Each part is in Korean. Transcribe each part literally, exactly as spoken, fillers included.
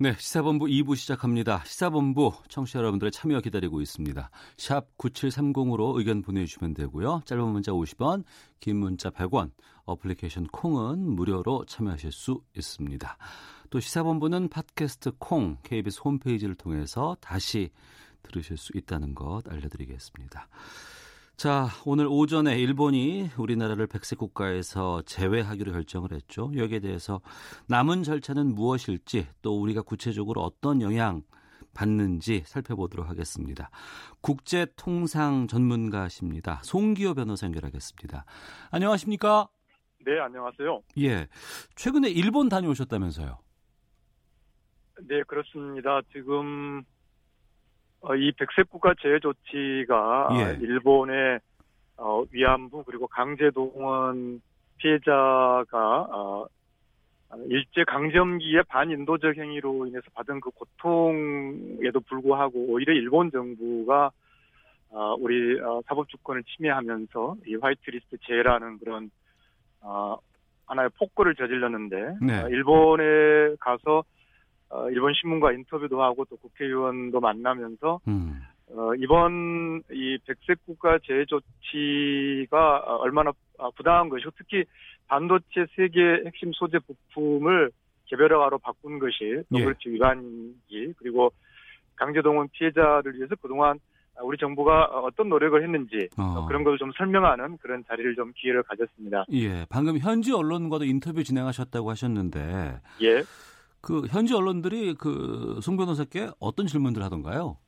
네, 시사본부 이 부 시작합니다. 시사본부 청취자 여러분들의 참여 기다리고 있습니다. 샵 구칠삼공으로 의견 보내주시면 되고요. 짧은 문자 오십 원, 긴 문자 백 원, 어플리케이션 콩은 무료로 참여하실 수 있습니다. 또 시사본부는 팟캐스트 콩, 케이비에스 홈페이지를 통해서 다시 들으실 수 있다는 것 알려드리겠습니다. 자, 오늘 오전에 일본이 우리나라를 백색 국가에서 제외하기로 결정을 했죠. 여기에 대해서 남은 절차는 무엇일지 또 우리가 구체적으로 어떤 영향 받는지 살펴보도록 하겠습니다. 국제통상 전문가십니다. 송기호 변호사 연결하겠습니다. 안녕하십니까? 네, 안녕하세요. 예, 최근에 일본 다녀오셨다면서요? 네, 그렇습니다. 지금... 이 백색 국가 제외 조치가 예. 일본의 위안부 그리고 강제동원 피해자가 일제 강점기의 반인도적 행위로 인해서 받은 그 고통에도 불구하고 오히려 일본 정부가 우리 사법주권을 침해하면서 이 화이트리스트 제외라는 그런 하나의 폭거를 저질렀는데 네. 일본에 가서 어, 일본 신문과 인터뷰도 하고 또 국회의원도 만나면서 음. 어, 이번 이 백색 국가 제외 조치가 얼마나 부당한 것이고 특히 반도체 세계의 핵심 소재 부품을 개별화로 바꾼 것이 노벨지 예. 위반이기 그리고 강제동원 피해자를 위해서 그동안 우리 정부가 어떤 노력을 했는지 어. 그런 걸 좀 설명하는 그런 자리를 좀 기회를 가졌습니다. 예, 방금 현지 언론과도 인터뷰 진행하셨다고 하셨는데 예. 그 현지 언론들이 그 송 변호사께 어떤 질문들 하던가요?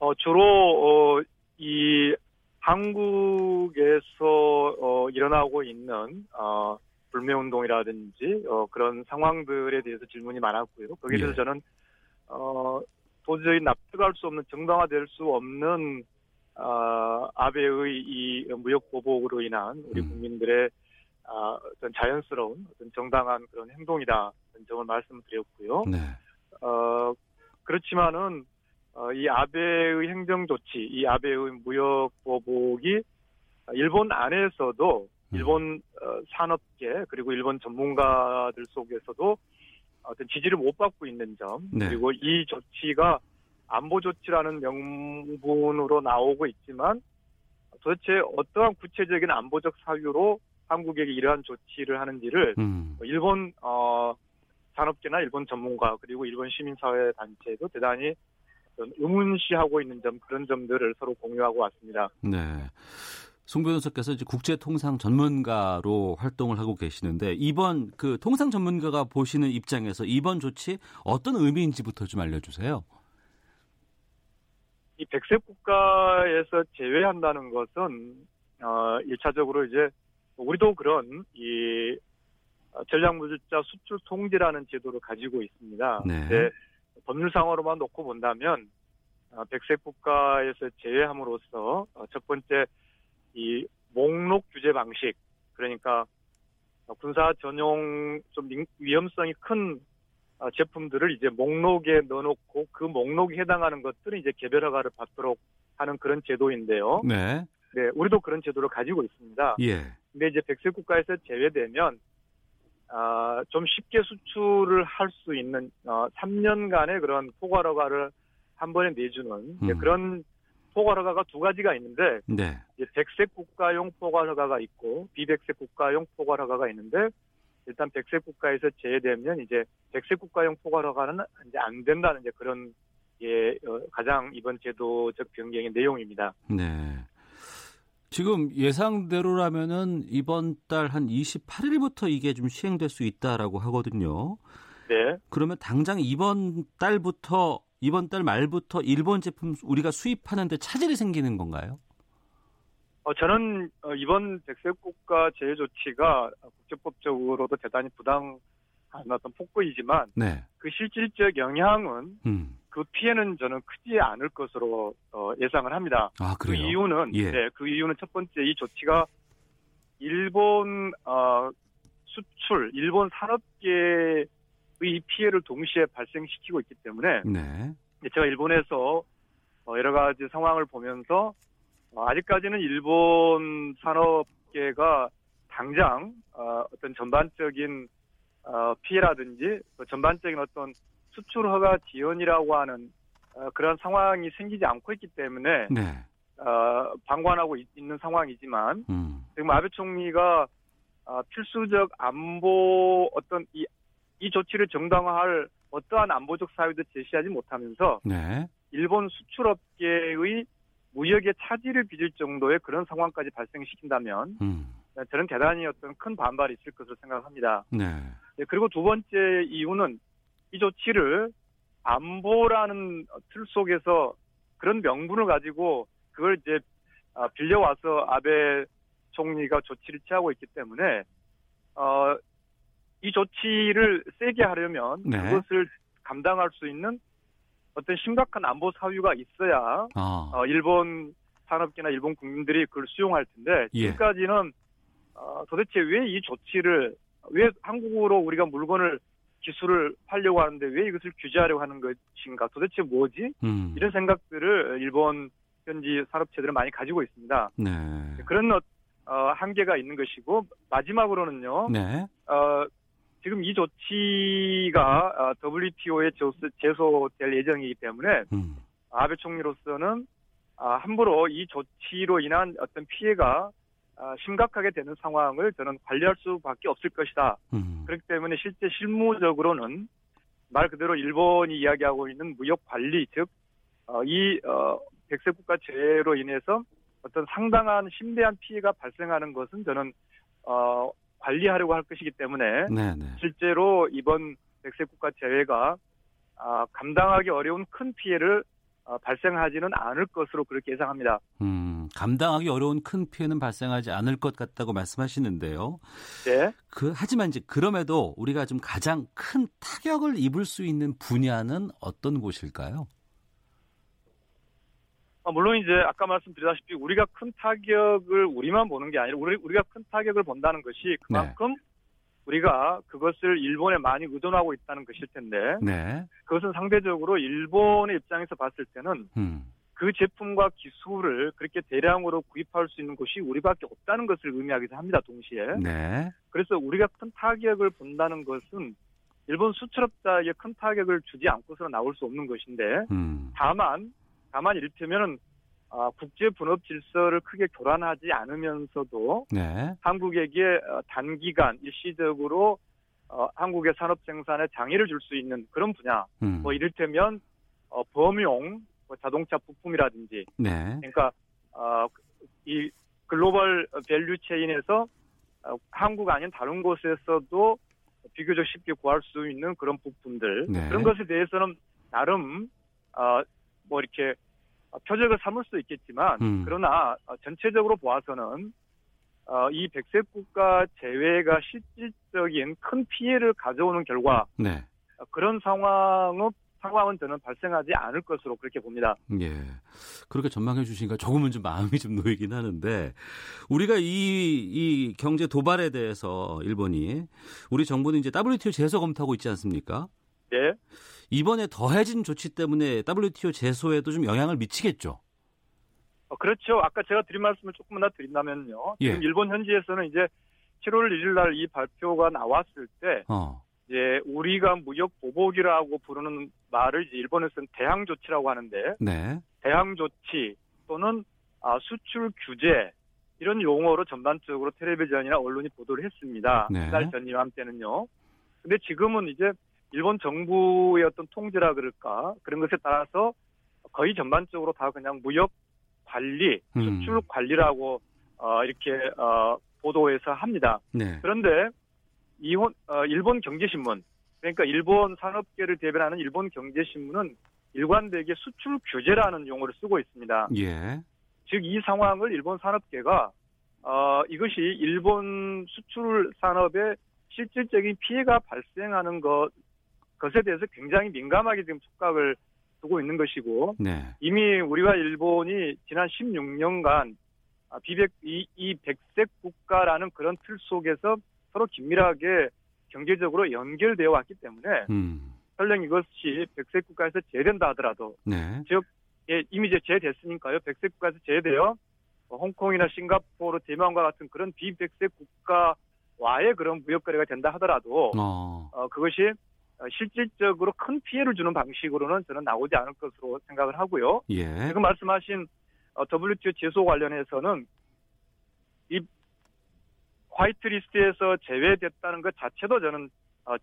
어 주로 어, 이 한국에서 어, 일어나고 있는 어, 불매운동이라든지 어, 그런 상황들에 대해서 질문이 많았고요. 거기에 대해서 예. 저는 어, 도저히 납득할 수 없는 정당화될 수 없는 어, 아베의 이 무역 보복으로 인한 우리 음. 국민들의 아, 어떤 자연스러운 어떤 정당한 그런 행동이다. 그런 점을 말씀드렸고요. 네. 어, 그렇지만은, 어, 이 아베의 행정조치, 이 아베의 무역보복이 일본 안에서도 일본 어, 산업계, 그리고 일본 전문가들 속에서도 어떤 지지를 못 받고 있는 점, 네. 그리고 이 조치가 안보조치라는 명분으로 나오고 있지만 도대체 어떠한 구체적인 안보적 사유로 한국에게 이러한 조치를 하는지를 음. 일본 어, 산업계나 일본 전문가 그리고 일본 시민사회 단체도 대단히 의문시하고 있는 점 그런 점들을 서로 공유하고 왔습니다. 네, 송 변호사께서 이제 국제통상 전문가로 활동을 하고 계시는데 이번 그 통상 전문가가 보시는 입장에서 이번 조치 어떤 의미인지부터 좀 알려주세요. 이 백색 국가에서 제외한다는 것은 어, 일차적으로 이제 우리도 그런 이 전략물자 수출 통제라는 제도를 가지고 있습니다. 네. 근데 법률상으로만 놓고 본다면 백색 국가에서 제외함으로써 첫 번째 이 목록 규제 방식 그러니까 군사 전용 좀 위험성이 큰 제품들을 이제 목록에 넣어놓고 그 목록에 해당하는 것들은 이제 개별 허가를 받도록 하는 그런 제도인데요. 네. 네, 우리도 그런 제도를 가지고 있습니다. 예. 근데 이제 백색 국가에서 제외되면 아, 좀 쉽게 수출을 할 수 있는 어, 삼 년간의 그런 포괄허가를 한 번에 내주는 음. 그런 포괄허가가 두 가지가 있는데 네. 이제 백색 국가용 포괄허가가 있고 비백색 국가용 포괄허가가 있는데 일단 백색 국가에서 제외되면 이제 백색 국가용 포괄허가는 이제 안 된다는 이제 그런 예, 가장 이번 제도적 변경의 내용입니다. 네. 지금 예상대로라면은 이번 달 한 이십팔 일부터 이게 좀 시행될 수 있다라고 하거든요. 네. 그러면 당장 이번 달부터 이번 달 말부터 일본 제품 우리가 수입하는데 차질이 생기는 건가요? 어, 저는 이번 백색 국가 제외 조치가 국제법적으로도 대단히 부당한 어떤 폭거이지만 네. 그 실질적 영향은 음. 그 피해는 저는 크지 않을 것으로 어, 예상을 합니다. 아, 그래요? 그 이유는 예. 네, 그 이유는 첫 번째 이 조치가 일본 어, 수출, 일본 산업계의 이 피해를 동시에 발생시키고 있기 때문에 네. 제가 일본에서 여러 가지 상황을 보면서 아직까지는 일본 산업계가 당장 어떤 전반적인 피해라든지 전반적인 어떤 수출 허가 지연이라고 하는 그런 상황이 생기지 않고 있기 때문에 네. 방관하고 있는 상황이지만 음. 지금 아베 총리가 필수적 안보 어떤 이, 이 조치를 정당화할 어떠한 안보적 사유도 제시하지 못하면서 네. 일본 수출업계의 무역에 차질을 빚을 정도의 그런 상황까지 발생시킨다면 음. 저는 대단히 어떤 큰 반발이 있을 것으로 생각합니다. 네. 네, 그리고 두 번째 이유는 이 조치를 안보라는 틀 속에서 그런 명분을 가지고 그걸 이제 빌려와서 아베 총리가 조치를 취하고 있기 때문에 어, 이 조치를 세게 하려면 네. 그것을 감당할 수 있는 어떤 심각한 안보 사유가 있어야 아. 어, 일본 산업계나 일본 국민들이 그걸 수용할 텐데 지금까지는 예. 어, 도대체 왜 이 조치를 왜 한국으로 우리가 물건을 기술을 팔려고 하는데 왜 이것을 규제하려고 하는 것인가 도대체 뭐지? 음. 이런 생각들을 일본 현지 산업체들은 많이 가지고 있습니다. 네. 그런 어, 한계가 있는 것이고 마지막으로는요. 네. 어, 지금 이 조치가 더블유티오에 제소될 예정이기 때문에 음. 아베 총리로서는 함부로 이 조치로 인한 어떤 피해가 심각하게 되는 상황을 저는 관리할 수밖에 없을 것이다. 음. 그렇기 때문에 실제 실무적으로는 말 그대로 일본이 이야기하고 있는 무역 관리, 즉 이 백색 국가 제외로 인해서 어떤 상당한 심대한 피해가 발생하는 것은 저는 어. 관리하려고 할 것이기 때문에 네네. 실제로 이번 백색 국가 제외가 감당하기 어려운 큰 피해를 발생하지는 않을 것으로 그렇게 예상합니다. 음, 감당하기 어려운 큰 피해는 발생하지 않을 것 같다고 말씀하시는데요. 네. 그, 하지만 이제 그럼에도 우리가 좀 가장 큰 타격을 입을 수 있는 분야는 어떤 곳일까요? 물론 이제 아까 말씀드렸다시피 우리가 큰 타격을 우리만 보는 게 아니라 우리, 우리가 큰 타격을 본다는 것이 그만큼 네. 우리가 그것을 일본에 많이 의존하고 있다는 것일 텐데 네. 그것은 상대적으로 일본의 입장에서 봤을 때는 음. 그 제품과 기술을 그렇게 대량으로 구입할 수 있는 곳이 우리밖에 없다는 것을 의미하기도 합니다. 동시에. 네. 그래서 우리가 큰 타격을 본다는 것은 일본 수출업자에게 큰 타격을 주지 않고서는 나올 수 없는 것인데 음. 다만 다만 이를테면 어, 국제 분업 질서를 크게 교란하지 않으면서도 네. 한국에게 단기간 일시적으로 어, 한국의 산업 생산에 장애를 줄 수 있는 그런 분야, 음. 뭐 이를테면 어, 범용 뭐 자동차 부품이라든지, 네. 그러니까 어, 이 글로벌 밸류 체인에서 어, 한국 아닌 다른 곳에서도 비교적 쉽게 구할 수 있는 그런 부품들 네. 그런 것에 대해서는 나름 어, 뭐 이렇게 표적을 삼을 수 있겠지만 음. 그러나 전체적으로 보아서는 이 백색 국가 제외가 실질적인 큰 피해를 가져오는 결과 네. 그런 상황은 상황은 저는 발생하지 않을 것으로 그렇게 봅니다. 예, 그렇게 전망해 주시니까 조금은 좀 마음이 좀 놓이긴 하는데 우리가 이, 이 경제 도발에 대해서 일본이 우리 정부는 이제 더블유티오 제소 검토하고 있지 않습니까? 네. 이번에 더해진 조치 때문에 더블유티오 제소에도 좀 영향을 미치겠죠? 어, 그렇죠. 아까 제가 드린 말씀을 조금만 더 드린다면요. 예. 지금 일본 현지에서는 이제 칠월 일일 날 이 발표가 나왔을 때, 어. 이제 우리가 무역 보복이라고 부르는 말을 이제 일본에서는 대항 조치라고 하는데, 네. 대항 조치 또는 아, 수출 규제 이런 용어로 전반적으로 텔레비전이나 언론이 보도를 했습니다. 네. 한 달 전 이맘때는요. 근데 지금은 이제 일본 정부의 어떤 통제라 그럴까 그런 것에 따라서 거의 전반적으로 다 그냥 무역 관리, 음. 수출 관리라고 어, 이렇게 어, 보도해서 합니다. 네. 그런데 이혼, 어, 일본 경제신문, 그러니까 일본 산업계를 대변하는 일본 경제신문은 일관되게 수출 규제라는 용어를 쓰고 있습니다. 예. 즉 이 상황을 일본 산업계가 어, 이것이 일본 수출 산업의 실질적인 피해가 발생하는 것, 것에 대해서 굉장히 민감하게 지금 촉각을 두고 있는 것이고, 네. 이미 우리와 일본이 지난 십육 년간 비백, 이, 이 백색 국가라는 그런 틀 속에서 서로 긴밀하게 경제적으로 연결되어 왔기 때문에 음. 설령 이것이 백색 국가에서 제외된다 하더라도 네. 즉 예, 이미 이제 제외됐으니까요. 백색 국가에서 제외되어 홍콩이나 싱가포르, 대만과 같은 그런 비백색 국가와의 그런 무역거래가 된다 하더라도 어. 어, 그것이 실질적으로 큰 피해를 주는 방식으로는 저는 나오지 않을 것으로 생각을 하고요. 예. 지금 말씀하신 더블유티오 제소 관련해서는 이 화이트리스트에서 제외됐다는 것 자체도 저는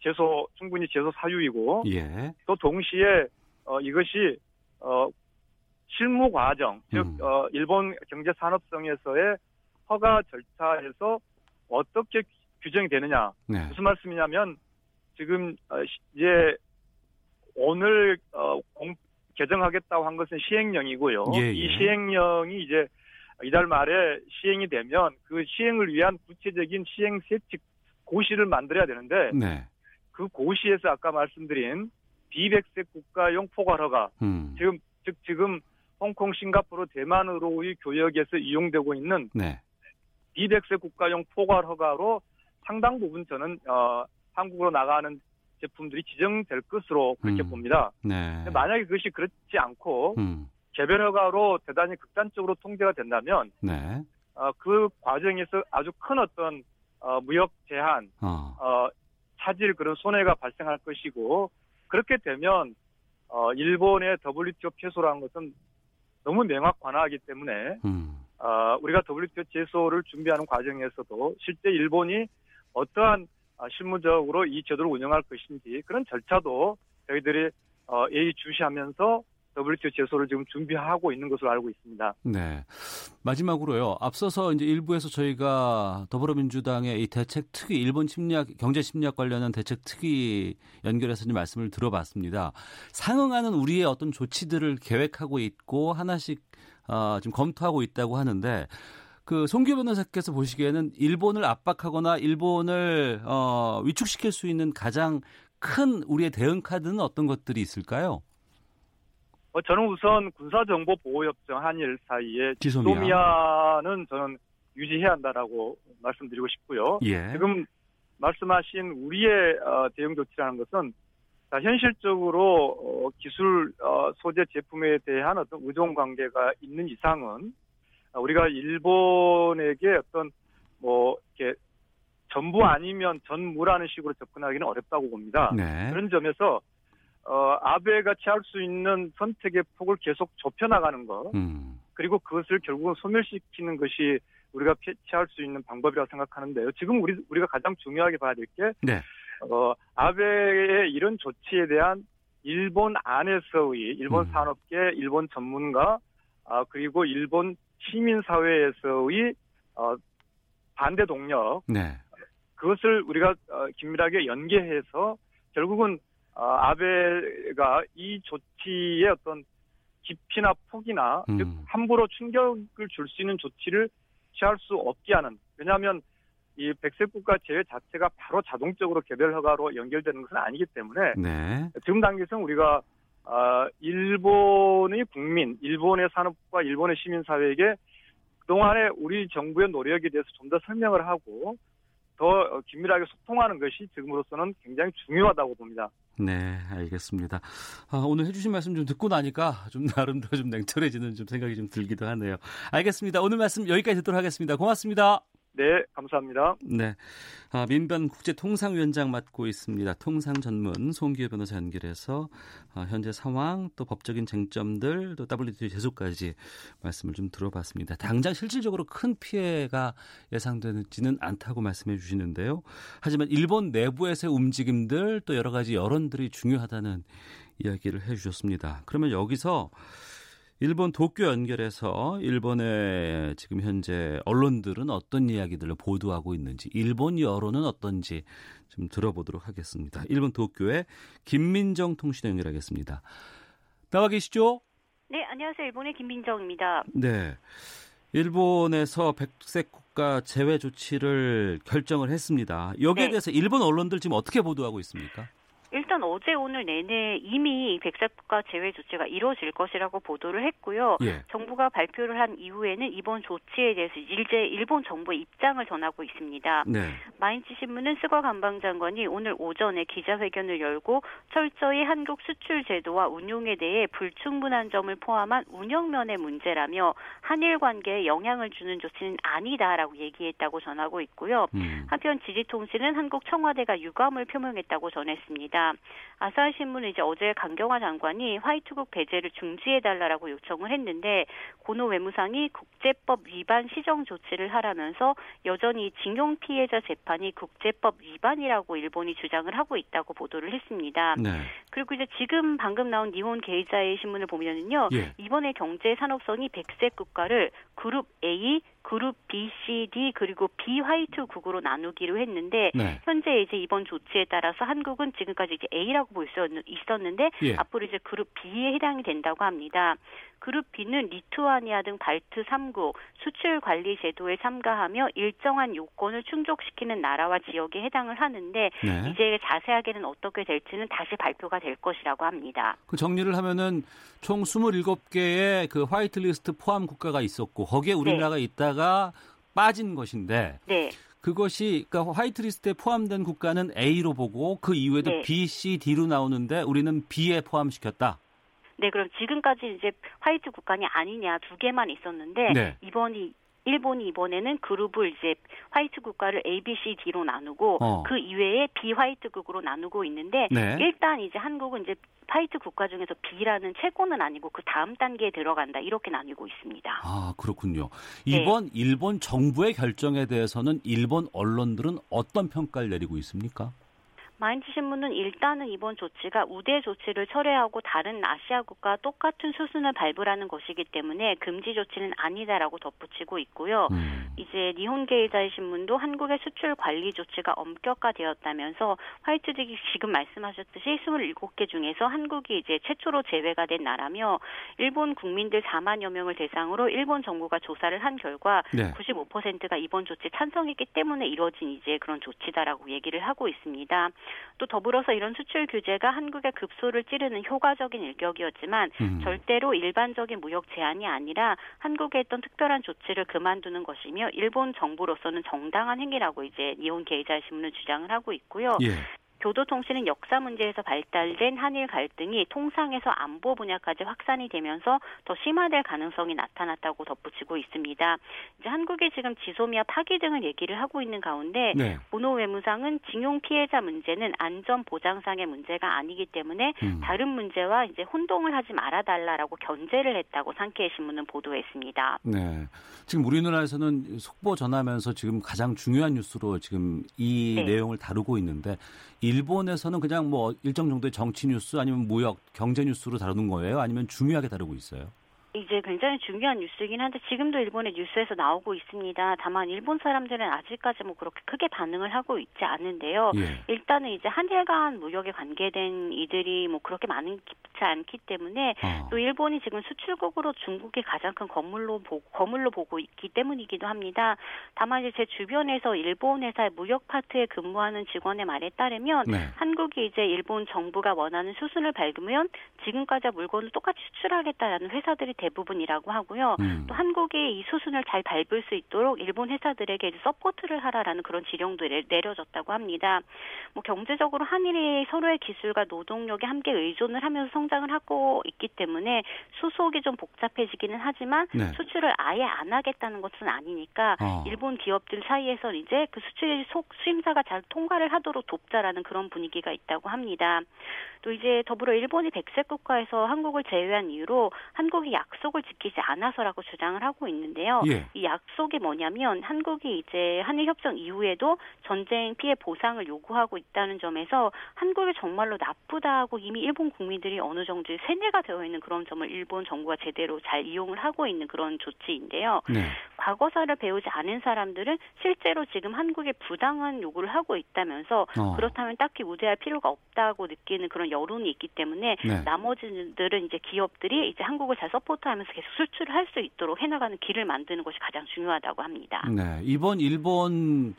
제소 충분히 제소 사유이고 예. 또 동시에 이것이 실무 과정 즉 음. 일본 경제 산업성에서의 허가 절차에서 어떻게 규정이 되느냐 네. 무슨 말씀이냐면 지금 이제 오늘 개정하겠다고 한 것은 시행령이고요. 예, 예. 이 시행령이 이제 이달 말에 시행이 되면 그 시행을 위한 구체적인 시행 세칙 고시를 만들어야 되는데 네. 그 고시에서 아까 말씀드린 비백색 국가용 포괄허가 음. 지금 즉 지금 홍콩, 싱가포르, 대만으로의 교역에서 이용되고 있는 네. 비백색 국가용 포괄허가로 상당 부분 저는 어, 한국으로 나가는 제품들이 지정될 것으로 그렇게 음. 봅니다. 네. 만약에 그것이 그렇지 않고 음. 개별 허가로 대단히 극단적으로 통제가 된다면 네. 어, 그 과정에서 아주 큰 어떤 어, 무역 제한, 어. 어, 차질 그런 손해가 발생할 것이고 그렇게 되면 어, 일본의 더블유티오 제소라는 것은 너무 명확 관화하기 때문에 음. 어, 우리가 더블유티오 제소를 준비하는 과정에서도 실제 일본이 어떠한 실무적으로 이 제도를 운영할 것인지 그런 절차도 저희들이 예의주시하면서 더블유티오 제소를 지금 준비하고 있는 것으로 알고 있습니다. 네. 마지막으로요. 앞서서 이제 일부에서 저희가 더불어민주당의 이 대책 특위, 일본 침략, 경제 침략 관련한 대책 특위 연결해서 이제 말씀을 들어봤습니다. 상응하는 우리의 어떤 조치들을 계획하고 있고 하나씩 어, 지금 검토하고 있다고 하는데 그 송기호 변호사께서 보시기에는 일본을 압박하거나 일본을 어, 위축시킬 수 있는 가장 큰 우리의 대응 카드는 어떤 것들이 있을까요? 어, 저는 우선 군사정보보호협정 한일 사이에 지소미아. 지소미아는 저는 유지해야 한다라고 말씀드리고 싶고요. 예. 지금 말씀하신 우리의 어, 대응 조치라는 것은 자, 현실적으로 어, 기술 어, 소재 제품에 대한 어떤 의존 관계가 있는 이상은 우리가 일본에게 어떤 뭐 이렇게 전부 아니면 전무라는 식으로 접근하기는 어렵다고 봅니다. 네. 그런 점에서 어, 아베가 취할 수 있는 선택의 폭을 계속 좁혀 나가는 것, 음. 그리고 그것을 결국은 소멸시키는 것이 우리가 취할 수 있는 방법이라고 생각하는데요. 지금 우리 우리가 가장 중요하게 봐야 될 게 네. 어, 아베의 이런 조치에 대한 일본 안에서의 일본 음. 산업계, 일본 전문가, 아 그리고 일본 시민사회에서의 어, 반대 동력 네. 그것을 우리가 어, 긴밀하게 연계해서 결국은 어, 아베가 이 조치의 어떤 깊이나 폭이나 음. 즉 함부로 충격을 줄 수 있는 조치를 취할 수 없게 하는 왜냐하면 이 백색 국가 제외 자체가 바로 자동적으로 개별 허가로 연결되는 것은 아니기 때문에 네. 지금 단계에서는 우리가 어, 일본의 국민, 일본의 산업과 일본의 시민사회에게 그동안에 우리 정부의 노력에 대해서 좀 더 설명을 하고 더 긴밀하게 소통하는 것이 지금으로서는 굉장히 중요하다고 봅니다. 네, 알겠습니다. 아, 오늘 해주신 말씀 좀 듣고 나니까 좀 나름대로 좀 냉철해지는 좀 생각이 좀 들기도 하네요. 알겠습니다. 오늘 말씀 여기까지 듣도록 하겠습니다. 고맙습니다. 네, 감사합니다. 네, 아, 민변 국제통상위원장 맡고 있습니다. 통상 전문 송기호 변호사 연결해서 아, 현재 상황 또 법적인 쟁점들 또 더블유티오 제소까지 말씀을 좀 들어봤습니다. 당장 실질적으로 큰 피해가 예상되지는 않다고 말씀해 주시는데요. 하지만 일본 내부에서의 움직임들 또 여러 가지 여론들이 중요하다는 이야기를 해주셨습니다. 그러면 여기서 일본 도쿄 연결해서 일본의 지금 현재 언론들은 어떤 이야기들을 보도하고 있는지, 일본 여론은 어떤지 좀 들어보도록 하겠습니다. 일본 도쿄의 김민정 통신 연결하겠습니다. 나와 계시죠? 네, 안녕하세요. 일본의 김민정입니다. 네, 일본에서 백색 국가 제외 조치를 결정을 했습니다. 여기에 네. 대해서 일본 언론들 지금 어떻게 보도하고 있습니까? 일단 어제 오늘 내내 이미 백색 국가 제외 조치가 이루어질 것이라고 보도를 했고요. 예. 정부가 발표를 한 이후에는 이번 조치에 대해서 일제 일본 정부의 입장을 전하고 있습니다. 네. 마인치 신문은 스가 관방장관이 오늘 오전에 기자회견을 열고 철저히 한국 수출 제도와 운용에 대해 불충분한 점을 포함한 운영면의 문제라며 한일 관계에 영향을 주는 조치는 아니다라고 얘기했다고 전하고 있고요. 음. 한편 지지통신은 한국 청와대가 유감을 표명했다고 전했습니다. 아사히신문은 이제 어제 강경화 장관이 화이트국 배제를 중지해달라고 요청을 했는데 고노 외무상이 국제법 위반 시정 조치를 하라면서 여전히 징용 피해자 재판이 국제법 위반이라고 일본이 주장을 하고 있다고 보도를 했습니다. 네. 그리고 이제 지금 방금 나온 니혼 게이자의 신문을 보면은요. 예. 이번에 경제 산업성이 백색 국가를 그룹 A, 그룹 B, C, D 그리고 B 화이트국으로 나누기로 했는데 네. 현재 이제 이번 조치에 따라서 한국은 지금까지 이제 A라고 볼 수 있었는데 예. 앞으로 이제 그룹 B에 해당이 된다고 합니다. 그룹 B는 리투아니아 등 발트 삼 국 수출 관리 제도에 참가하며 일정한 요건을 충족시키는 나라와 지역에 해당을 하는데 네. 이제 자세하게는 어떻게 될지는 다시 발표가 될 것이라고 합니다. 그 정리를 하면은 총 스물일곱 개의 그 화이트리스트 포함 국가가 있었고 거기에 우리나라가 네. 있다가 빠진 것인데 네. 그것이 그러니까 화이트리스트에 포함된 국가는 A로 보고 그 이후에도 네. B, C, D로 나오는데 우리는 B에 포함시켰다. 네, 그럼 지금까지 이제 화이트 국가냐 아니냐 두 개만 있었는데 네. 이번이 일본이 이번에는 그룹을 이제 화이트 국가를 A, B, C, D로 나누고 어. 그 이외에 B 화이트국으로 나누고 있는데 네. 일단 이제 한국은 이제 화이트 국가 중에서 B라는 최고는 아니고 그 다음 단계에 들어간다 이렇게 나뉘고 있습니다. 아 그렇군요. 이번 네. 일본 정부의 결정에 대해서는 일본 언론들은 어떤 평가를 내리고 있습니까? 마인츠 신문은 일단은 이번 조치가 우대 조치를 철회하고 다른 아시아 국가와 똑같은 수순을 밟으라는 것이기 때문에 금지 조치는 아니다라고 덧붙이고 있고요. 음. 이제 니혼 게이자이 신문도 한국의 수출 관리 조치가 엄격화되었다면서 화이트데이 지금 말씀하셨듯이 스물일곱 개 중에서 한국이 이제 최초로 제외가 된 나라며 일본 국민들 사만여 명을 대상으로 일본 정부가 조사를 한 결과 네. 구십오 퍼센트가 이번 조치 찬성했기 때문에 이루어진 이제 그런 조치다라고 얘기를 하고 있습니다. 또 더불어서 이런 수출 규제가 한국의 급소를 찌르는 효과적인 일격이었지만 음. 절대로 일반적인 무역 제한이 아니라 한국에 했던 특별한 조치를 그만두는 것이며 일본 정부로서는 정당한 행위라고 이제 니혼 게이자이 신문은 주장을 하고 있고요. 예. 교도통신은 역사 문제에서 발달된 한일 갈등이 통상에서 안보 분야까지 확산이 되면서 더 심화될 가능성이 나타났다고 덧붙이고 있습니다. 이제 한국이 지금 지소미아 파기 등을 얘기를 하고 있는 가운데 네. 고노 외무상은 징용 피해자 문제는 안전 보장상의 문제가 아니기 때문에 음. 다른 문제와 이제 혼동을 하지 말아달라라고 견제를 했다고 산케이 신문은 보도했습니다. 네, 지금 우리나라에서는 속보 전하면서 지금 가장 중요한 뉴스로 지금 이 네. 내용을 다루고 있는데. 일본에서는 그냥 뭐 일정 정도의 정치 뉴스 아니면 무역, 경제 뉴스로 다루는 거예요? 아니면 중요하게 다루고 있어요? 이제 굉장히 중요한 뉴스이긴 한데 지금도 일본의 뉴스에서 나오고 있습니다. 다만 일본 사람들은 아직까지 뭐 그렇게 크게 반응을 하고 있지 않은데요. 예. 일단은 이제 한일 간 무역에 관계된 이들이 뭐 그렇게 많은 깊지 않기 때문에 어. 또 일본이 지금 수출국으로 중국이 가장 큰 거물로 보고, 거물로 보고 있기 때문이기도 합니다. 다만 이제 제 주변에서 일본 회사의 무역 파트에 근무하는 직원의 말에 따르면 네. 한국이 이제 일본 정부가 원하는 수순을 밟으면 지금까지 물건을 똑같이 수출하겠다라는 회사들이 대부분이라고 하고요. 음. 또 한국이 이 수순을 잘 밟을 수 있도록 일본 회사들에게 서포트를 하라라는 그런 지령도 내려졌다고 합니다. 뭐 경제적으로 한일이 서로의 기술과 노동력에 함께 의존을 하면서 성장을 하고 있기 때문에 수속이 좀 복잡해지기는 하지만 네. 수출을 아예 안 하겠다는 것은 아니니까 어. 일본 기업들 사이에서 이제 그 수출 심사가 잘 통과를 하도록 돕자라는 그런 분위기가 있다고 합니다. 또 이제 더불어 일본이 백색 국가에서 한국을 제외한 이유로 한국이 약 약속을 지키지 않아서라고 주장을 하고 있는데요. 예. 이 약속이 뭐냐면 한국이 이제 한일 협정 이후에도 전쟁 피해 보상을 요구하고 있다는 점에서 한국이 정말로 나쁘다고 이미 일본 국민들이 어느 정도 세뇌가 되어 있는 그런 점을 일본 정부가 제대로 잘 이용을 하고 있는 그런 조치인데요. 네. 과거사를 배우지 않은 사람들은 실제로 지금 한국에 부당한 요구를 하고 있다면서 어. 그렇다면 딱히 우대할 필요가 없다고 느끼는 그런 여론이 있기 때문에 네. 나머지들은 이제 기업들이 이제 한국을 잘 서포트 서포트하면서 계속 수출을 할 수 있도록 해나가는 길을 만드는 것이 가장 중요하다고 합니다. 네, 이번 일본의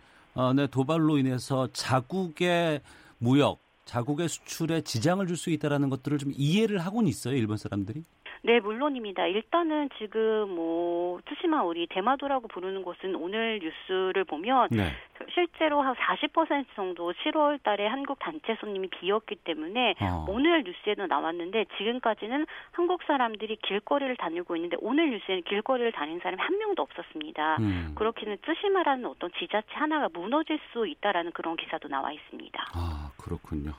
도발로 인해서 자국의 무역, 자국의 수출에 지장을 줄 수 있다는 것들을 좀 이해를 하고는 있어요, 일본 사람들이? 네, 물론입니다. 일단은 지금 뭐 츠시마 오리, 대마도라고 부르는 곳은 오늘 뉴스를 보면 네. 실제로 한 사십 퍼센트 정도 칠월 달에 한국 단체 손님이 비었기 때문에 어. 오늘 뉴스에도 나왔는데 지금까지는 한국 사람들이 길거리를 다니고 있는데 오늘 뉴스에는 길거리를 다닌 사람이 한 명도 없었습니다. 음. 그렇기는 쯔시마라는 어떤 지자체 하나가 무너질 수 있다라는 그런 기사도 나와 있습니다. 아, 그렇군요.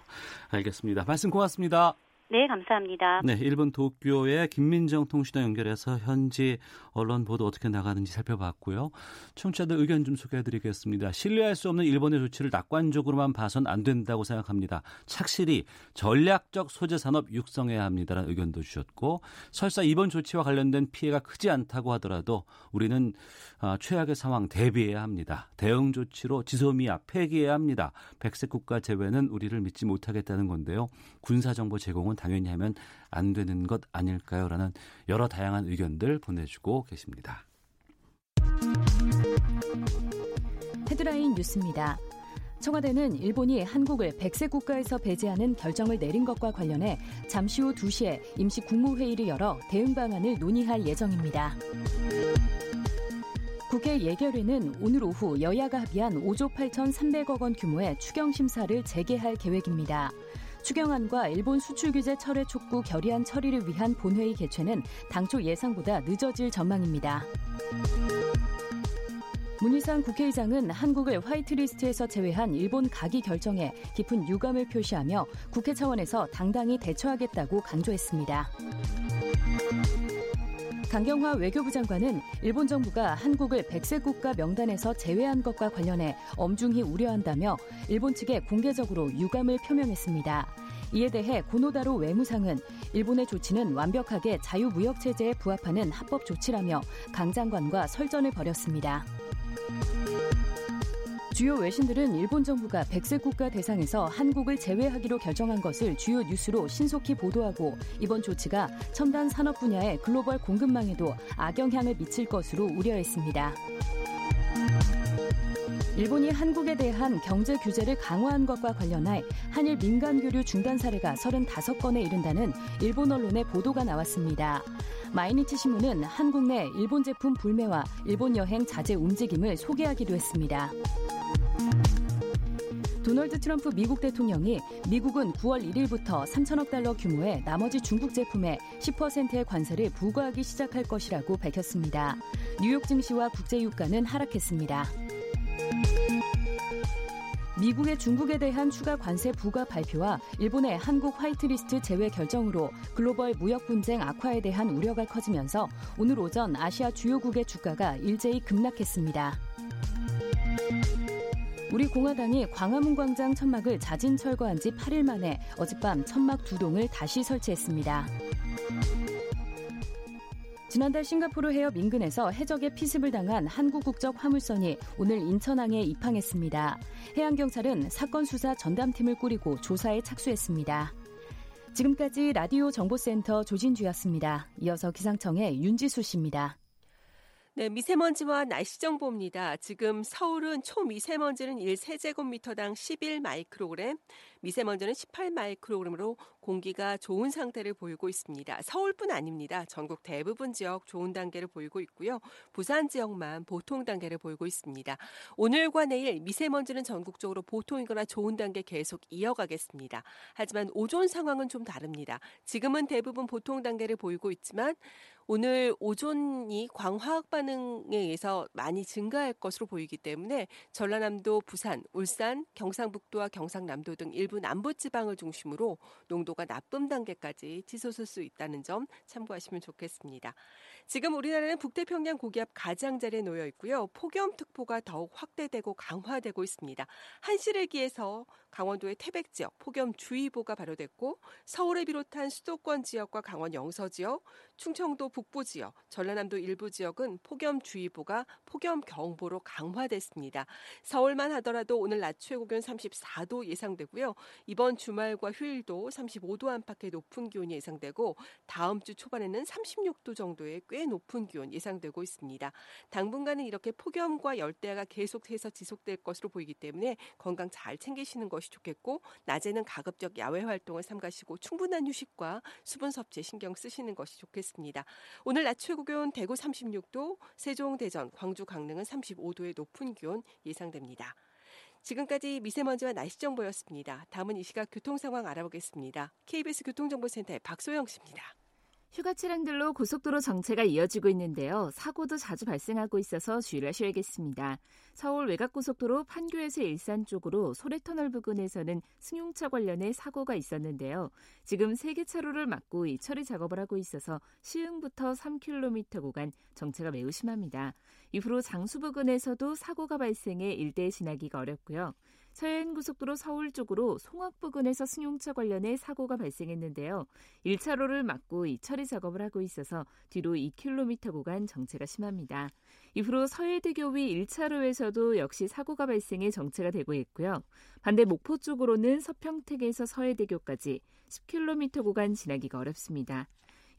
알겠습니다. 말씀 고맙습니다. 네, 감사합니다. 네, 일본 도쿄에 김민정 통신과 연결해서 현지 언론 보도 어떻게 나가는지 살펴봤고요. 청취자들 의견 좀 소개해드리겠습니다. 신뢰할 수 없는 일본의 조치를 낙관적으로만 봐선 안 된다고 생각합니다. 착실히 전략적 소재 산업 육성해야 합니다라는 의견도 주셨고, 설사 이번 조치와 관련된 피해가 크지 않다고 하더라도 우리는 최악의 상황 대비해야 합니다. 대응 조치로 지소미아 폐기해야 합니다. 백색 국가 제외는 우리를 믿지 못하겠다는 건데요. 군사정보 제공은 당연히 하면 안 되는 것 아닐까요? 라는 여러 다양한 의견들 보내주고 계십니다. 헤드라인 뉴스입니다. 청와대는 일본이 한국을 백색 국가에서 배제하는 결정을 내린 것과 관련해 잠시 후 두 시에 임시 국무회의를 열어 대응 방안을 논의할 예정입니다. 국회 예결위는 오늘 오후 여야가 합의한 오조 팔천삼백억 원 규모의 추경심사를 재개할 계획입니다. 추경안과 일본 수출 규제 철회 촉구 결의안 처리를 위한 본회의 개최는 당초 예상보다 늦어질 전망입니다. 문희상 국회의장은 한국을 화이트리스트에서 제외한 일본 가기 결정에 깊은 유감을 표시하며 국회 차원에서 당당히 대처하겠다고 강조했습니다. 강경화 외교부 장관은 일본 정부가 한국을 백색 국가 명단에서 제외한 것과 관련해 엄중히 우려한다며 일본 측에 공개적으로 유감을 표명했습니다. 이에 대해 고노다로 외무상은 일본의 조치는 완벽하게 자유무역체제에 부합하는 합법 조치라며 강 장관과 설전을 벌였습니다. 주요 외신들은 일본 정부가 백색 국가 대상에서 한국을 제외하기로 결정한 것을 주요 뉴스로 신속히 보도하고 이번 조치가 첨단 산업 분야의 글로벌 공급망에도 악영향을 미칠 것으로 우려했습니다. 일본이 한국에 대한 경제 규제를 강화한 것과 관련해 한일 민간 교류 중단 사례가 서른다섯 건에 이른다는 일본 언론의 보도가 나왔습니다. 마이니치 신문은 한국 내 일본 제품 불매와 일본 여행 자제 움직임을 소개하기도 했습니다. 도널드 트럼프 미국 대통령이 미국은 구월 일일부터 삼천억 달러 규모의 나머지 중국 제품에 십 퍼센트의 관세를 부과하기 시작할 것이라고 밝혔습니다. 뉴욕 증시와 국제 유가는 하락했습니다. 미국의 중국에 대한 추가 관세 부과 발표와 일본의 한국 화이트리스트 제외 결정으로 글로벌 무역 분쟁 악화에 대한 우려가 커지면서 오늘 오전 아시아 주요국의 주가가 일제히 급락했습니다. 우리 공화당이 광화문 광장 천막을 자진 철거한 지 팔 일 만에 어젯밤 천막 두 동을 다시 설치했습니다. 지난달 싱가포르 해협 인근에서 해적에 피습을 당한 한국 국적 화물선이 오늘 인천항에 입항했습니다. 해양경찰은 사건 수사 전담팀을 꾸리고 조사에 착수했습니다. 지금까지 라디오 정보센터 조진주였습니다. 이어서 기상청의 윤지수 씨입니다. 네, 미세먼지와 날씨 정보입니다. 지금 서울은 초미세먼지는 일 세제곱미터당 십일 마이크로그램, 미세먼지는 십팔 마이크로그램으로 공기가 좋은 상태를 보이고 있습니다. 서울뿐 아닙니다. 전국 대부분 지역 좋은 단계를 보이고 있고요. 부산 지역만 보통 단계를 보이고 있습니다. 오늘과 내일 미세먼지는 전국적으로 보통이거나 좋은 단계 계속 이어가겠습니다. 하지만 오존 상황은 좀 다릅니다. 지금은 대부분 보통 단계를 보이고 있지만 오늘 오존이 광화학 반응에 의해서 많이 증가할 것으로 보이기 때문에 전라남도, 부산, 울산, 경상북도와 경상남도 등 일부 남부지방을 중심으로 농도가 나쁨 단계까지 치솟을 수 있다는 점 참고하시면 좋겠습니다. 지금 우리나라는 북태평양 고기압 가장자리에 놓여 있고요. 폭염특보가 더욱 확대되고 강화되고 있습니다. 한시를 기해서 강원도의 태백지역 폭염주의보가 발효됐고 서울을 비롯한 수도권 지역과 강원 영서지역, 충청도 북부지역, 전라남도 일부지역은 폭염주의보가 폭염경보로 강화됐습니다. 서울만 하더라도 오늘 낮 최고기온 삼십사 도 예상되고요. 이번 주말과 휴일도 삼십오 도 안팎의 높은 기온이 예상되고 다음 주 초반에는 삼십육 도 정도의 꽤 높은 기온 예상되고 있습니다. 당분간은 이렇게 폭염과 열대야가 계속해서 지속될 것으로 보이기 때문에 건강 잘 챙기시는 것이 좋겠고, 낮에는 가급적 야외 활동을 삼가시고 충분한 휴식과 수분 섭취에 신경 쓰시는 것이 좋겠습니다. 오늘 낮 최고 기온 대구 삼십육 도, 세종, 대전, 광주, 강릉은 삼십오 도의 높은 기온 예상됩니다. 지금까지 미세먼지와 날씨 정보였습니다. 다음은 이 시각 교통 상황 알아보겠습니다. 케이비에스 교통정보센터의 박소영 씨입니다. 휴가 차량들로 고속도로 정체가 이어지고 있는데요. 사고도 자주 발생하고 있어서 주의를 하셔야겠습니다. 서울 외곽고속도로 판교에서 일산 쪽으로 소래터널 부근에서는 승용차 관련해 사고가 있었는데요. 지금 세 개 차로를 막고 이 처리 작업을 하고 있어서 시흥부터 삼 킬로미터 구간 정체가 매우 심합니다. 이후로 장수 부근에서도 사고가 발생해 일대에 지나기가 어렵고요. 서해안고속도로 서울 쪽으로 송악 부근에서 승용차 관련해 사고가 발생했는데요. 일 차로를 막고 이 처리 작업을 하고 있어서 뒤로 이 킬로미터 구간 정체가 심합니다. 이후로 서해대교 위 일 차로에서도 역시 사고가 발생해 정체가 되고 있고요. 반대 목포 쪽으로는 서평택에서 서해대교까지 십 킬로미터 구간 지나기가 어렵습니다.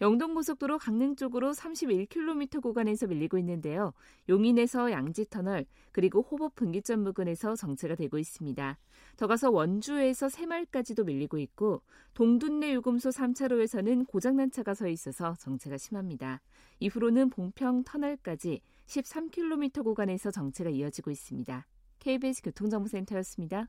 영동고속도로 강릉 쪽으로 삼십일 킬로미터 구간에서 밀리고 있는데요. 용인에서 양지터널 그리고 호법 분기점 부근에서 정체가 되고 있습니다. 더 가서 원주에서 새마을까지도 밀리고 있고 동둔내 요금소 삼 차로에서는 고장난 차가 서 있어서 정체가 심합니다. 이후로는 봉평 터널까지 십삼 킬로미터 구간에서 정체가 이어지고 있습니다. 케이비에스 교통정보센터였습니다.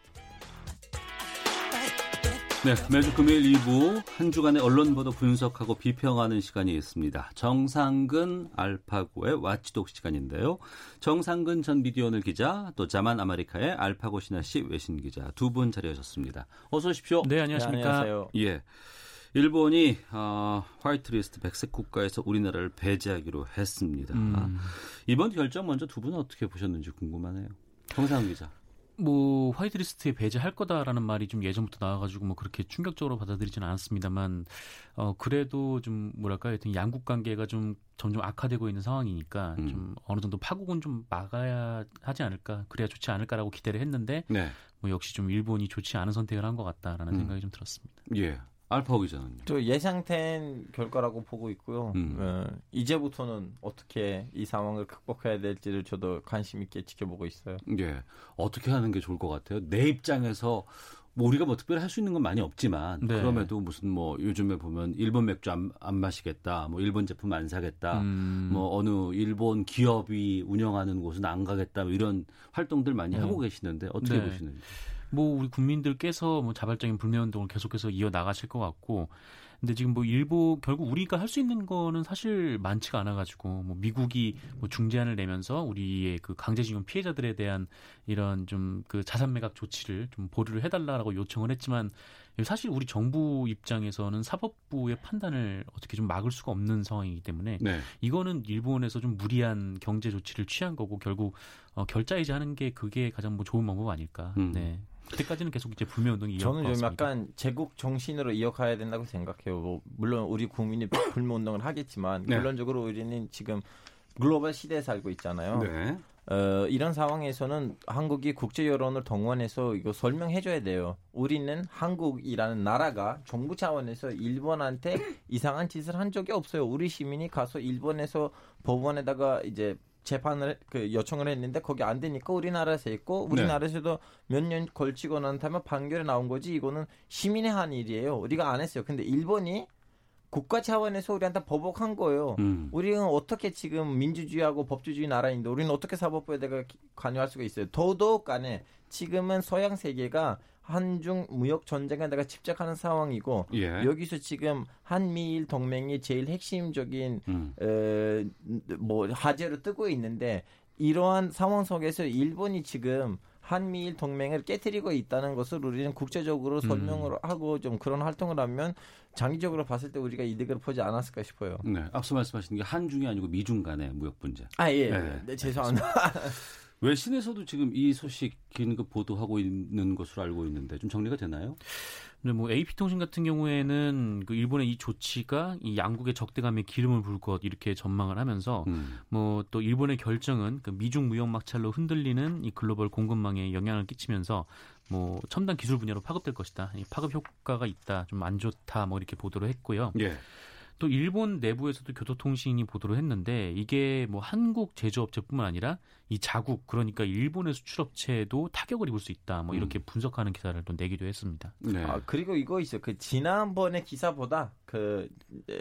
네, 매주 금요일 이 부 한 주간의 언론 보도 분석하고 비평하는 시간이 있습니다. 정상근 알파고의 와치독 시간인데요. 정상근 전 미디어오늘 기자, 또 자만 아메리카의 알파고 신하 씨 외신 기자 두 분 자리하셨습니다. 어서 오십시오. 네, 안녕하십니까. 네, 안녕하세요. 예, 일본이 어, 화이트리스트 백색 국가에서 우리나라를 배제하기로 했습니다. 음. 이번 결정 먼저 두 분은 어떻게 보셨는지 궁금하네요. 정상근 기자. 뭐 화이트리스트에 배제할 거다라는 말이 좀 예전부터 나와가지고 뭐 그렇게 충격적으로 받아들이진 않았습니다만, 어 그래도 좀 뭐랄까요, 양국 관계가 좀 점점 악화되고 있는 상황이니까 음. 좀 어느 정도 파국은 좀 막아야 하지 않을까, 그래야 좋지 않을까라고 기대를 했는데 네. 뭐 역시 좀 일본이 좋지 않은 선택을 한 것 같다라는 음. 생각이 좀 들었습니다. 예, 알파고 기자는요? 저 예상된 결과라고 보고 있고요. 음. 어, 이제부터는 어떻게 이 상황을 극복해야 될지를 저도 관심 있게 지켜보고 있어요. 예, 어떻게 하는 게 좋을 것 같아요? 내 입장에서 뭐 우리가 뭐 특별히 할 수 있는 건 많이 없지만 네. 그럼에도 무슨 뭐 요즘에 보면 일본 맥주 안, 안 마시겠다, 뭐 일본 제품 안 사겠다, 음. 뭐 어느 일본 기업이 운영하는 곳은 안 가겠다, 뭐 이런 활동들 많이 네. 하고 계시는데 어떻게 네. 보시는지? 뭐 우리 국민들께서 뭐 자발적인 불매운동을 계속해서 이어나가실 것 같고, 근데 지금 뭐 일본 결국 우리가 할 수 있는 거는 사실 많지가 않아가지고 뭐 미국이 뭐 중재안을 내면서 우리의 그 강제징용 피해자들에 대한 이런 좀 그 자산매각 조치를 좀 보류를 해달라라고 요청을 했지만 사실 우리 정부 입장에서는 사법부의 판단을 어떻게 좀 막을 수가 없는 상황이기 때문에 네. 이거는 일본에서 좀 무리한 경제 조치를 취한 거고 결국 어 결자이제 하는 게 그게 가장 뭐 좋은 방법 아닐까. 음. 네. 그때까지는 계속 이제 불매운동이 이어갈 것 같습니다. 저는 좀 약간 제국 정신으로 이어가야 된다고 생각해요. 뭐 물론 우리 국민이 불매운동을 하겠지만 네. 결론적으로 우리는 지금 글로벌 시대에 살고 있잖아요. 네. 어, 이런 상황에서는 한국이 국제 여론을 동원해서 이거 설명해줘야 돼요. 우리는 한국이라는 나라가 정부 차원에서 일본한테 이상한 짓을 한 적이 없어요. 우리 시민이 가서 일본에서 법원에다가 이제 재판을 그 요청을 했는데 거기 안 되니까 우리나라에서 했고 우리나라에서도 몇 년 걸치고 난 다음에 판결이 나온 거지, 이거는 시민의 한 일이에요. 우리가 안 했어요. 근데 일본이 국가 차원에서 우리한테 보복한 거예요. 음. 우리는 어떻게 지금 민주주의하고 법치주의 나라인데 우리는 어떻게 사법부에 대해 관여할 수가 있어요. 더더욱 간에 지금은 서양 세계가 한중 무역 전쟁에 내가 집착하는 상황이고 예. 여기서 지금 한미일 동맹이 제일 핵심적인 음. 에, 뭐 화제로 뜨고 있는데 이러한 상황 속에서 일본이 지금 한미일 동맹을 깨뜨리고 있다는 것을 우리는 국제적으로 설명을 음. 하고 좀 그런 활동을 하면 장기적으로 봤을 때 우리가 이득을 보지 않았을까 싶어요. 네, 앞서 말씀하신 게 한중이 아니고 미중 간의 무역 분쟁. 아 예, 네, 네, 죄송합니다. 외신에서도 지금 이 소식 긴급 보도하고 있는 것으로 알고 있는데 좀 정리가 되나요? 네, 뭐 에이피통신 같은 경우에는 그 일본의 이 조치가 이 양국의 적대감에 기름을 부을 것 이렇게 전망을 하면서 음. 뭐 또 일본의 결정은 그 미중 무역 막찰로 흔들리는 이 글로벌 공급망에 영향을 끼치면서 뭐 첨단 기술 분야로 파급될 것이다. 이 파급 효과가 있다. 좀 안 좋다. 뭐 이렇게 보도를 했고요. 예. 또 일본 내부에서도 교토통신이 보도를 했는데 이게 뭐 한국 제조업체뿐만 아니라 이 자국 그러니까 일본의 수출업체에도 타격을 입을 수 있다. 뭐 이렇게 음. 분석하는 기사를 또 내기도 했습니다. 네. 아, 그리고 이거 있어요. 그 지난번에 기사보다 그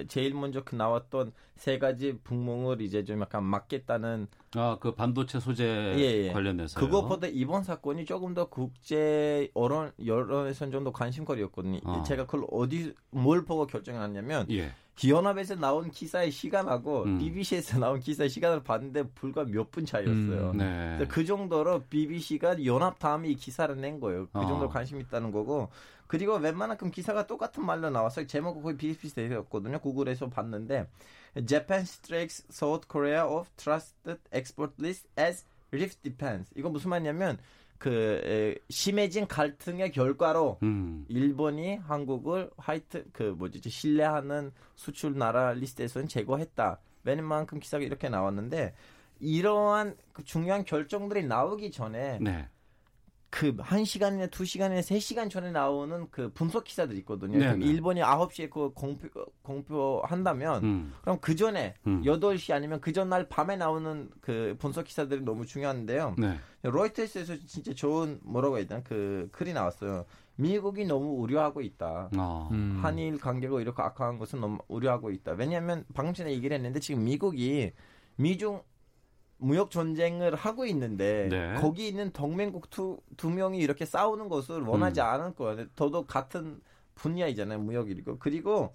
제일 먼저 그 나왔던 세 가지 북몽을 이제 좀 약간 막겠다는 아, 그 반도체 소재 예, 예. 관련해서요. 그것보다 이번 사건이 조금 더 국제 언론 여론에선 좀 더 관심거리였거든요. 아. 제가 그걸 어디 뭘 보고 결정했냐면 예. 기연합에서 나온 기사의 시간하고 음. 비비씨에서 나온 기사의 시간을 봤는데 불과 몇 분 차이였어요. 음, 네. 그 정도로 비비씨가 연합 다음에 이 기사를 낸 거예요. 그 정도로 어. 관심이 있다는 거고. 그리고 웬만큼 기사가 똑같은 말로 나왔어요. 제목은 거의 비슷비슷했거든요. 구글에서 봤는데 Japan strikes South Korea off trusted export list as rift depends. 이거 무슨 말이냐면 그 에, 심해진 갈등의 결과로 음. 일본이 한국을 화이트 그 뭐지 신뢰하는 수출 나라 리스트에서는 제거했다. 웬만큼 기사가 이렇게 나왔는데 이러한 그 중요한 결정들이 나오기 전에 네. 그 한 시간이나 두 시간이나 세 시간 전에 나오는 그 분석 기사들 있거든요. 네, 그럼 네. 일본이 아홉 시에 그 공표, 공표한다면 음. 그럼 그 전에 음. 여덟 시 아니면 그 전날 밤에 나오는 그 분석 기사들이 너무 중요한데요. 네. 로이터스에서 진짜 좋은 뭐라고 해야 되나 그 글이 나왔어요. 미국이 너무 우려하고 있다. 아, 음. 한일 관계가 이렇게 악화한 것은 너무 우려하고 있다. 왜냐하면 방금 전에 얘기를 했는데 지금 미국이 미중 무역 전쟁을 하고 있는데 네. 거기 있는 동맹국 두, 두 명이 이렇게 싸우는 것을 원하지 음. 않을 거예요. 더더욱 같은 분야이잖아요. 무역이고. 그리고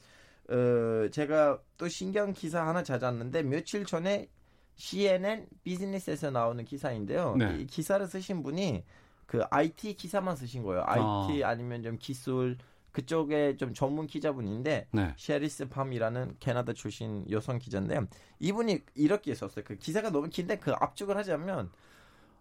어, 제가 또 신기한 기사 하나 찾았는데 며칠 전에 씨엔엔 비즈니스에서 나오는 기사인데요. 네. 이 기사를 쓰신 분이 그 아이티 기사만 쓰신 거예요. 아이티 아. 아니면 좀 기술 그쪽에 좀 전문 기자분인데 네. 셰리스 팜이라는 캐나다 출신 여성 기자인데 이분이 이렇게 썼어요. 그 기사가 너무 긴데 그 압축을 하자면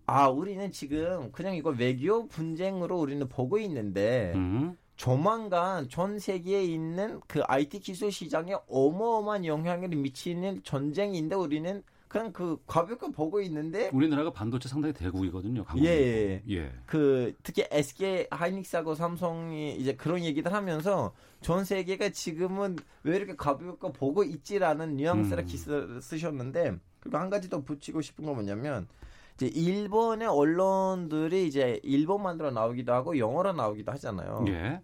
아 우리는 지금 그냥 이거 외교 분쟁으로 우리는 보고 있는데 음. 조만간 전 세계에 있는 그 아이티 기술 시장에 어마어마한 영향을 미치는 전쟁인데 우리는 그냥 그 가볍게 보고 있는데 우리나라가 반도체 상당히 대국이거든요. 예, 예. 예. 그 특히 에스케이 하이닉스하고 삼성이 이제 그런 얘기들 하면서 전 세계가 지금은 왜 이렇게 가볍게 보고 있지라는 뉘앙스라 음. 기사를 쓰셨는데 그리고 한 가지 더 붙이고 싶은 건 뭐냐면 이제 일본의 언론들이 이제 일본말로 나오기도 하고 영어로 나오기도 하잖아요. 예.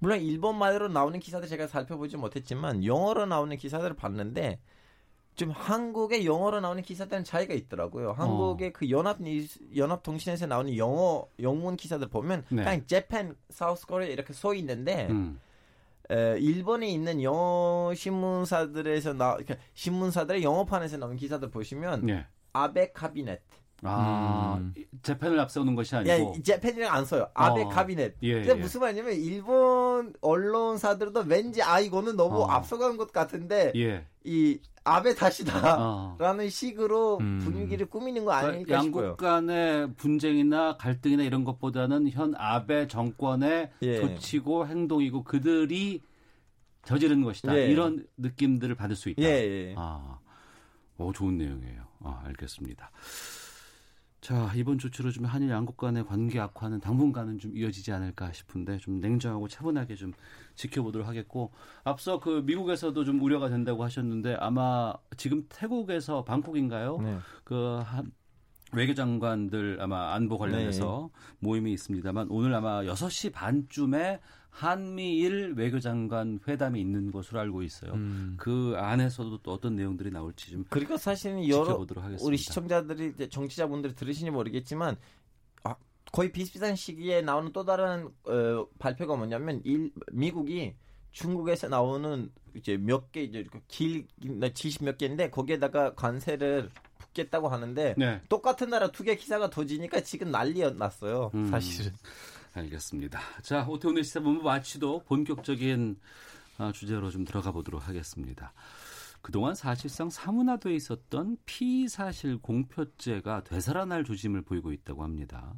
물론 일본말로 나오는 기사들 제가 살펴보지 못했지만 영어로 나오는 기사들을 봤는데. 좀 한국의 영어로 나오는 기사들은 차이가 있더라고요. 한국의 어. 그 연합 뉴스, 연합통신에서 나오는 영어 영문 기사들 보면 네. 그냥 재팬, 사우스 코리아 이렇게 써 있는데 음. 에, 일본에 있는 영어 신문사들에서 나 신문사들의 영어판에서 나오는 기사들 보시면 네. 아베 카비넷. 아, 음. 재팬을 앞세우는 것이 아니고 예, 재팬이랑 안 써요. 아베 어. 카비넷. 예, 근데 예. 무슨 말이냐면 일본 언론사들도 왠지 아 이거는 너무 어. 앞서간 것 같은데 예. 이 아베 다시다라는 어. 식으로 분위기를 음. 꾸미는 거 아닐까 그러니까 양국 싶어요. 양국 간의 분쟁이나 갈등이나 이런 것보다는 현 아베 정권의 예. 조치고 행동이고 그들이 저지른 것이다. 예. 이런 느낌들을 받을 수 있다. 예, 예. 아, 오, 좋은 내용이에요. 아, 알겠습니다. 자, 이번 조치로 좀 한일 양국 간의 관계 악화는 당분간은 좀 이어지지 않을까 싶은데 좀 냉정하고 차분하게 좀 지켜보도록 하겠고 앞서 그 미국에서도 좀 우려가 된다고 하셨는데 아마 지금 태국에서 방콕인가요? 네. 그 한 외교장관들 아마 안보 관련해서 네. 모임이 있습니다만 오늘 아마 여섯 시 반쯤에 한미일 외교장관 회담이 있는 것으로 알고 있어요. 음. 그 안에서도 또 어떤 내용들이 나올지 좀 그리고 사실은 여러 지켜보도록 하겠습니다. 우리 시청자들이 정치자분들이 들으시니 모르겠지만 아, 거의 비슷비슷한 시기에 나오는 또 다른 어, 발표가 뭐냐면 일, 미국이 중국에서 나오는 이제 몇 개 이제 길 칠십 몇 개인데 거기에다가 관세를 겠다고 하는데 네. 똑같은 나라 두 개 기사가 터지니까 지금 난리 났어요. 음, 사실은. 알겠습니다. 자, 오태훈의 시사본부 마치도 본격적인 주제로 좀 들어가 보도록 하겠습니다. 그동안 사실상 사문화돼 있었던 피의사실 공표죄가 되살아날 조짐을 보이고 있다고 합니다.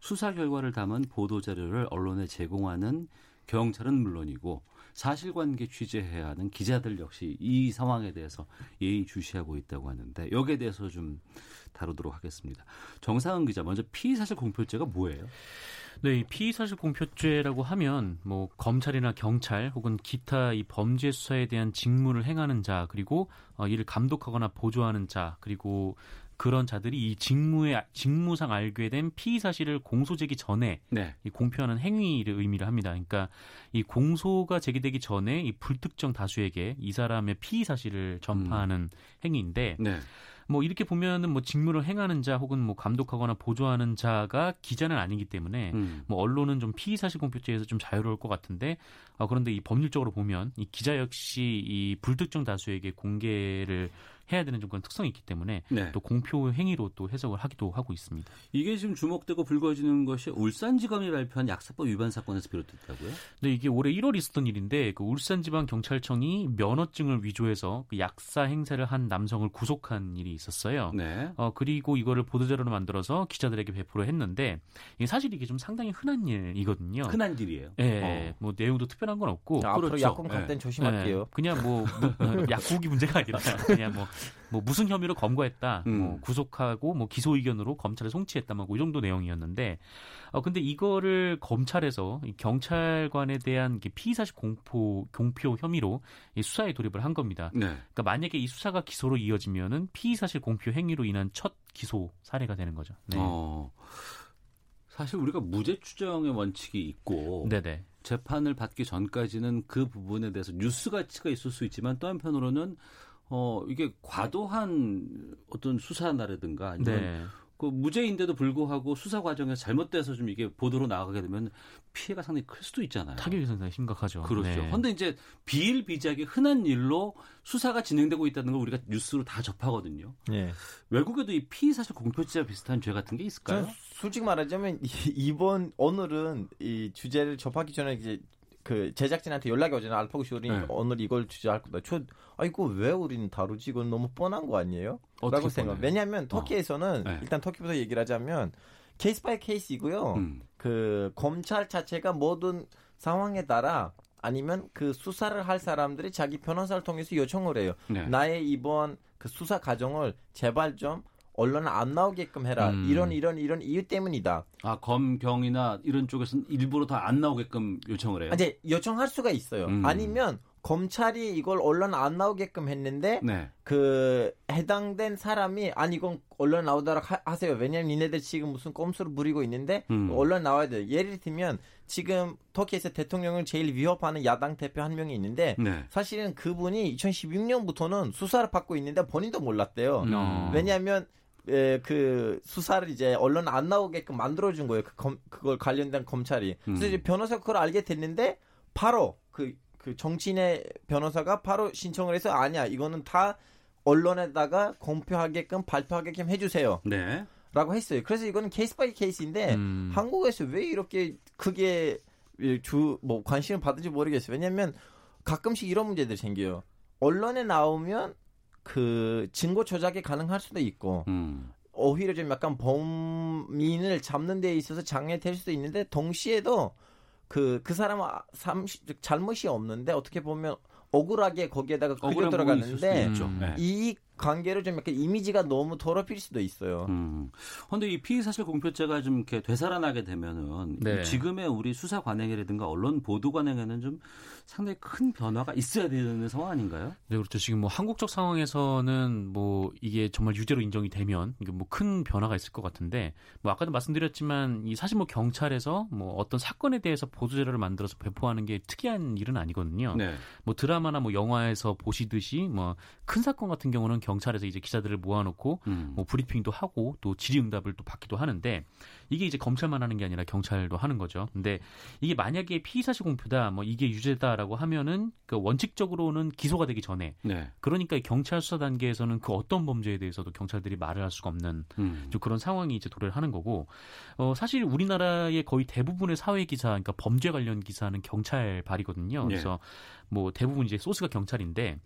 수사 결과를 담은 보도자료를 언론에 제공하는 경찰은 물론이고 사실관계 취재해야 하는 기자들 역시 이 상황에 대해서 예의주시하고 있다고 하는데 여기에 대해서 좀 다루도록 하겠습니다. 정상근 기자, 먼저 피의사실 공표죄가 뭐예요? 네, 피의사실 공표죄라고 하면 뭐 검찰이나 경찰 혹은 기타 이 범죄 수사에 대한 직무를 행하는 자, 그리고 이를 감독하거나 보조하는 자, 그리고 그런 자들이 이 직무에, 직무상 알게 된 피의 사실을 공소 제기 전에 네. 이 공표하는 행위를 의미를 합니다. 그러니까 이 공소가 제기되기 전에 이 불특정 다수에게 이 사람의 피의 사실을 전파하는 음. 행위인데 네. 뭐 이렇게 보면은 뭐 직무를 행하는 자 혹은 뭐 감독하거나 보조하는 자가 기자는 아니기 때문에 음. 뭐 언론은 좀 피의사실 공표죄에서 좀 자유로울 것 같은데 아 그런데 이 법률적으로 보면 이 기자 역시 이 불특정 다수에게 공개를 해야 되는 좀 그런 특성이 있기 때문에 네. 또 공표 행위로 또 해석을 하기도 하고 있습니다. 이게 지금 주목되고 불거지는 것이 울산지검이 발표한 약사법 위반 사건에서 비롯됐다고요? 네, 이게 올해 일월에 있었던 일인데 그 울산지방경찰청이 면허증을 위조해서 그 약사 행세를 한 남성을 구속한 일이 있었어요. 네. 어 그리고 이거를 보도자료로 만들어서 기자들에게 배포를 했는데 이게 사실 이게 좀 상당히 흔한 일이거든요. 흔한 일이에요. 네, 어. 뭐 내용도 특별한 건 없고. 아, 앞으로 그렇죠. 약국 갈 땐 네. 조심할게요. 네. 그냥 뭐 약국이 문제가 아니라 그냥 뭐. 뭐 무슨 혐의로 검거했다, 음. 뭐 구속하고 뭐 기소 의견으로 검찰에 송치했다, 뭐 이 정도 내용이었는데, 어 근데 이거를 검찰에서 이 경찰관에 대한 피의사실 공표 공표 혐의로 이 수사에 돌입을 한 겁니다. 네. 그러니까 만약에 이 수사가 기소로 이어지면은 피의사실 공표 행위로 인한 첫 기소 사례가 되는 거죠. 네. 어, 사실 우리가 무죄 추정의 원칙이 있고. 네네. 재판을 받기 전까지는 그 부분에 대해서 뉴스 가치가 있을 수 있지만 또 한편으로는. 어 이게 과도한 어떤 수사나라든가 아니면 네. 그 무죄인데도 불구하고 수사 과정에서 잘못돼서 좀 이게 보도로 나가게 되면 피해가 상당히 클 수도 있잖아요. 타격이 상당히 심각하죠. 그렇죠. 그런데 네. 이제 비일비재하게 흔한 일로 수사가 진행되고 있다는 걸 우리가 뉴스로 다 접하거든요. 네. 외국에도 이 피의사실 공표죄와 비슷한 죄 같은 게 있을까요? 솔직히 말하자면 이번 오늘은 이 주제를 접하기 전에 이제. 그 제작진한테 연락이 오잖아요. 알파고 씨, 우리 네. 오늘 이걸 주제할 거다. 저, 아 이거 왜 우리는 다루지? 이건 너무 뻔한 거 아니에요? 라고 생각. 왜냐하면 터키에서는 어. 네. 일단 터키부터 얘기를 하자면 케이스 바이 케이스이고요. 음. 그 검찰 자체가 모든 상황에 따라 아니면 그 수사를 할 사람들이 자기 변호사를 통해서 요청을 해요. 네. 나의 이번 그 수사 과정을 제발 좀 언론 안 나오게끔 해라. 음. 이런 이런 이런 이유 때문이다. 아 검경이나 이런 쪽에서는 일부러 다 안 나오게끔 요청을 해요. 이제 요청할 수가 있어요. 음. 아니면 검찰이 이걸 언론 안 나오게끔 했는데 네. 그 해당된 사람이 아니 이건 언론 나오도록 하, 하세요. 왜냐면 니네들 지금 무슨 꼼수를 부리고 있는데 음. 언론 나와야 돼요. 예를 들면 지금 터키에서 대통령을 제일 위협하는 야당 대표 한 명이 있는데 네. 사실은 그분이 이천십육년부터는 수사를 받고 있는데 본인도 몰랐대요. 음. 왜냐하면 예, 그 수사를 이제 언론 안 나오게끔 만들어준 거예요. 그 검, 그걸 관련된 검찰이. 그래서 음. 이제 변호사가 그걸 알게 됐는데 바로 그, 그 정치인의 변호사가 바로 신청을 해서 아니야 이거는 다 언론에다가 공표하게끔 발표하게끔 해주세요. 네. 라고 했어요. 그래서 이거는 케이스 바이 케이스인데 음. 한국에서 왜 이렇게 크게 주 뭐 관심을 받은지 모르겠어요. 왜냐하면 가끔씩 이런 문제들이 생겨요. 언론에 나오면 그 증거 조작이 가능할 수도 있고 음. 오히려 좀 약간 범인을 잡는 데 있어서 장애될 수도 있는데 동시에도 그, 그 사람은 잘못이 없는데 어떻게 보면 억울하게 거기에다가 끌려 들어갔는데 음. 이 관계를 좀 약간 이미지가 너무 더럽힐 수도 있어요. 그런데 음. 이 피의사실 공표죄가 좀 이렇게 되살아나게 되면은 네. 지금의 우리 수사 관행이라든가 언론 보도 관행에는 좀 상당히 큰 변화가 있어야 되는 상황 아닌가요? 네, 그렇죠. 지금 뭐 한국적 상황에서는 뭐 이게 정말 유죄로 인정이 되면 이게 뭐 큰 변화가 있을 것 같은데 뭐 아까도 말씀드렸지만 이 사실 뭐 경찰에서 뭐 어떤 사건에 대해서 보도자료를 만들어서 배포하는 게 특이한 일은 아니거든요. 네. 뭐 드라마나 뭐 영화에서 보시듯이 뭐 큰 사건 같은 경우는 경 경찰에서 이제 기자들을 모아놓고 음. 뭐 브리핑도 하고 또 질의응답을 또 받기도 하는데 이게 이제 검찰만 하는 게 아니라 경찰도 하는 거죠. 근데 이게 만약에 피의사실 공표다, 뭐 이게 유죄다라고 하면은 그 원칙적으로는 기소가 되기 전에 네. 그러니까 경찰 수사 단계에서는 그 어떤 범죄에 대해서도 경찰들이 말을 할 수가 없는 음. 좀 그런 상황이 이제 도래를 하는 거고 어, 사실 우리나라의 거의 대부분의 사회 기사, 그러니까 범죄 관련 기사는 경찰 발이거든요. 그래서 네. 뭐 대부분 이제 소스가 경찰인데.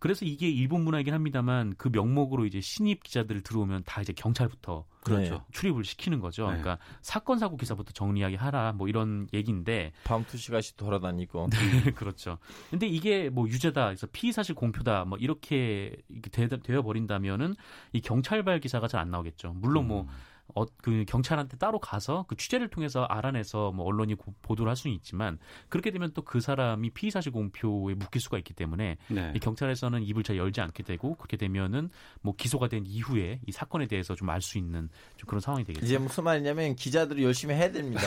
그래서 이게 일본 문화이긴 합니다만 그 명목으로 이제 신입 기자들 들어오면 다 이제 경찰부터 그렇죠. 출입을 시키는 거죠. 네. 그러니까 사건 사고 기사부터 정리하게 하라 뭐 이런 얘기인데 밤 두 시간씩 돌아다니고 네, 그렇죠. 근데 이게 뭐 유죄다, 그래서 피의 사실 공표다 뭐 이렇게 되어 버린다면은 이 경찰발 기사가 잘 안 나오겠죠. 물론 뭐 음. 어, 그 경찰한테 따로 가서 그 취재를 통해서 알아내서 뭐 언론이 고, 보도를 할 수는 있지만 그렇게 되면 또 그 사람이 피의사실 공표에 묶일 수가 있기 때문에 네. 이 경찰에서는 입을 잘 열지 않게 되고 그렇게 되면은 뭐 기소가 된 이후에 이 사건에 대해서 좀 알 수 있는 좀 그런 상황이 되겠죠. 이제 무슨 말이냐면 기자들이 열심히 해야 됩니다.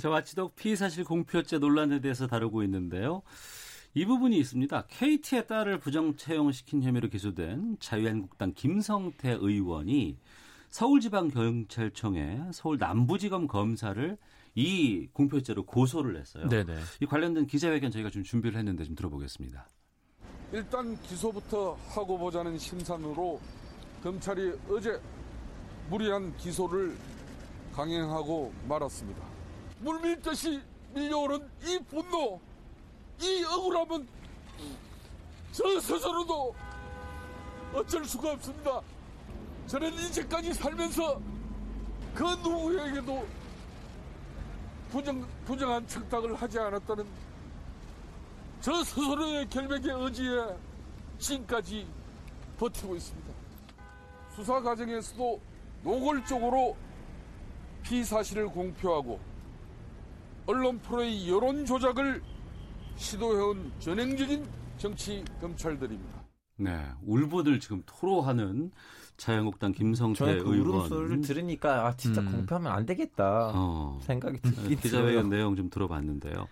저와 지독 피의사실 공표죄 논란에 대해서 다루고 있는데요. 이 부분이 있습니다. 케이티의 딸을 부정 채용시킨 혐의로 기소된 자유한국당 김성태 의원이 서울지방경찰청에 서울 남부지검 검사를 이 공표죄로 고소를 했어요. 네네. 이 관련된 기자회견 저희가 좀 준비를 했는데 좀 들어보겠습니다. 일단 기소부터 하고 보자는 심산으로 검찰이 어제 무리한 기소를 강행하고 말았습니다. 물밀듯이 밀려오는 이 분노, 이 억울함은 저 스스로도 어쩔 수가 없습니다. 저는 이제까지 살면서 그 누구에게도 부정, 부정한 청탁을 하지 않았다는 저 스스로의 결백의 의지에 지금까지 버티고 있습니다. 수사 과정에서도 노골적으로 피사실을 공표하고 언론 프로의 여론 조작을 시도해온 전행적인 정치 검찰들입니다. 네, 울분을 지금 토로하는 자유한국당 김성태 의원. 저는 그 울음소리를 들으니까 아 진짜 음. 공표하면 안 되겠다 어. 생각이 들긴 기자회견 내용 좀 들어봤는데요.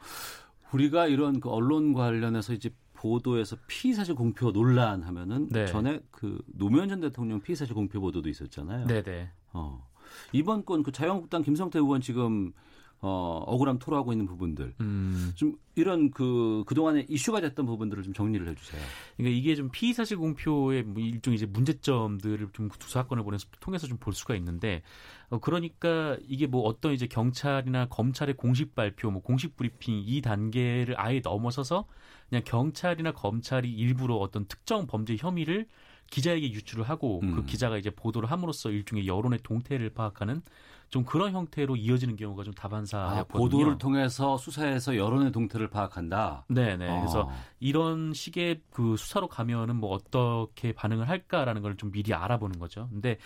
우리가 이런 그 언론 관련해서 이제 보도에서 피의사실 공표 논란 하면은 네. 전에 그 노무현 전 대통령 피의사실 공표 보도도 있었잖아요. 네네. 어. 이번 건 그 자유한국당 김성태 의원 지금 어, 억울함 토로하고 있는 부분들. 음. 좀 이런 그, 그동안에 이슈가 됐던 부분들을 좀 정리를 해주세요. 그러니까 이게 좀 피의사실 공표의 일종의 이제 문제점들을 좀 두 사건을 보내서 통해서 좀 볼 수가 있는데, 어, 그러니까 이게 뭐 어떤 이제 경찰이나 검찰의 공식 발표, 뭐 공식 브리핑 이 단계를 아예 넘어서서 그냥 경찰이나 검찰이 일부러 어떤 특정 범죄 혐의를 기자에게 유출을 하고 음. 그 기자가 이제 보도를 함으로써 일종의 여론의 동태를 파악하는 좀 그런 형태로 이어지는 경우가 좀 다반사였거든요. 아, 보도를 통해서 수사해서 여론의 동태를 파악한다. 네, 네. 어. 그래서 이런 식의 그 수사로 가면은 뭐 어떻게 반응을 할까라는 걸 좀 미리 알아보는 거죠. 근데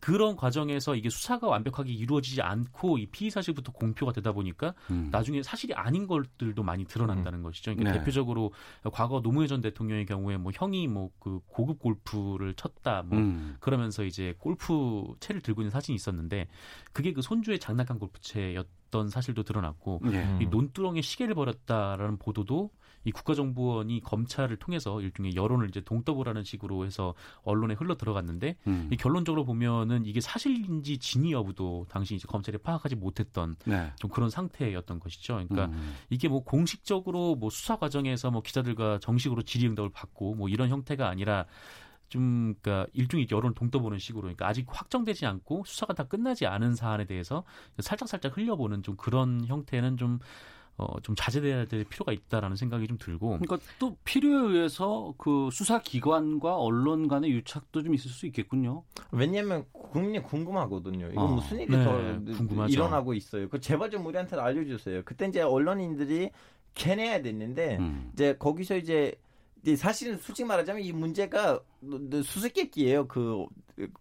그런 과정에서 이게 수사가 완벽하게 이루어지지 않고 이 피의 사실부터 공표가 되다 보니까 음. 나중에 사실이 아닌 것들도 많이 드러난다는 음. 것이죠. 그러니까 네. 대표적으로 과거 노무현 전 대통령의 경우에 뭐 형이 뭐 그 고급 골프를 쳤다, 뭐 음. 그러면서 이제 골프 채를 들고 있는 사진이 있었는데 그게 그 손주의 장난감 골프채였던 사실도 드러났고 네. 이 논두렁에 시계를 버렸다라는 보도도 이 국가정보원이 검찰을 통해서 일종의 여론을 이제 동떠보라는 식으로 해서 언론에 흘러 들어갔는데 음. 결론적으로 보면은 이게 사실인지 진위 여부도 당시 이제 검찰이 파악하지 못했던 네. 좀 그런 상태였던 것이죠. 그러니까 음. 이게 뭐 공식적으로 뭐 수사 과정에서 뭐 기자들과 정식으로 질의응답을 받고 뭐 이런 형태가 아니라 좀, 그니까, 일종의 여론을 동떠보는 식으로, 그러니까 아직 확정되지 않고 수사가 다 끝나지 않은 사안에 대해서 살짝살짝 흘려보는 좀 그런 형태는 좀, 어, 좀 자제돼야 될 필요가 있다라는 생각이 좀 들고. 그러니까 또 필요에 의해서 그 수사기관과 언론 간의 유착도 좀 있을 수 있겠군요. 왜냐면 국민이 궁금하거든요. 이건 어. 무슨 일이 네, 더 궁금하죠. 일어나고 있어요. 그 제발 좀 우리한테 알려주세요. 그때 이제 언론인들이 캐내야 됐는데, 음. 이제 거기서 이제 사실은 솔직히 말하자면 이 문제가 수수께끼예요. 그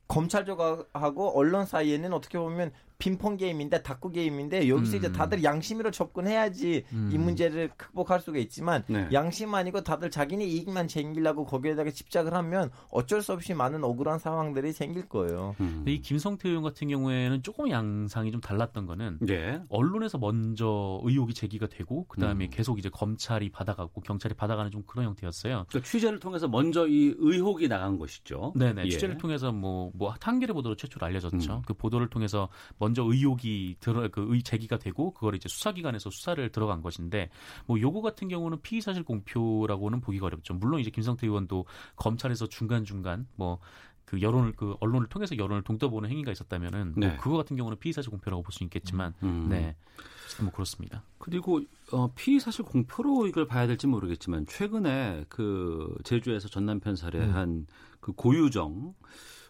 검찰 조각하고 언론 사이에는 어떻게 보면 핑퐁 게임인데 탁구 게임인데 여기서 음. 이제 다들 양심으로 접근해야지 음. 이 문제를 극복할 수가 있지만 네. 양심 아니고 다들 자기네 이익만 챙기려고 거기에다가 집착을 하면 어쩔 수 없이 많은 억울한 상황들이 생길 거예요. 음. 이 김성태 의원 같은 경우에는 조금 양상이 좀 달랐던 거는 네. 언론에서 먼저 의혹이 제기가 되고 그다음에 음. 계속 이제 검찰이 받아가고 경찰이 받아가는 좀 그런 형태였어요. 그러니까 취재를 통해서 먼저 이 의혹이 나간 것이죠. 네네. 예. 취재를 통해서 뭐, 뭐, 한겨레 보도로 최초로 알려졌죠. 음. 그 보도를 통해서 먼저 의혹이 들어, 그, 제기가 되고, 그걸 이제 수사기관에서 수사를 들어간 것인데, 뭐, 요거 같은 경우는 피의사실 공표라고는 보기가 어렵죠. 물론 이제 김성태 의원도 검찰에서 중간중간, 뭐, 그 여론을 그 언론을 통해서 여론을 동떠보는 행위가 있었다면은 네. 뭐 그거 같은 경우는 피의사실 공표라고 볼 수 있겠지만 음. 네, 뭐 그렇습니다. 그리고 어, 피의사실 공표로 이걸 봐야 될지 모르겠지만 최근에 그 제주에서 전남편 살해한 음. 그 고유정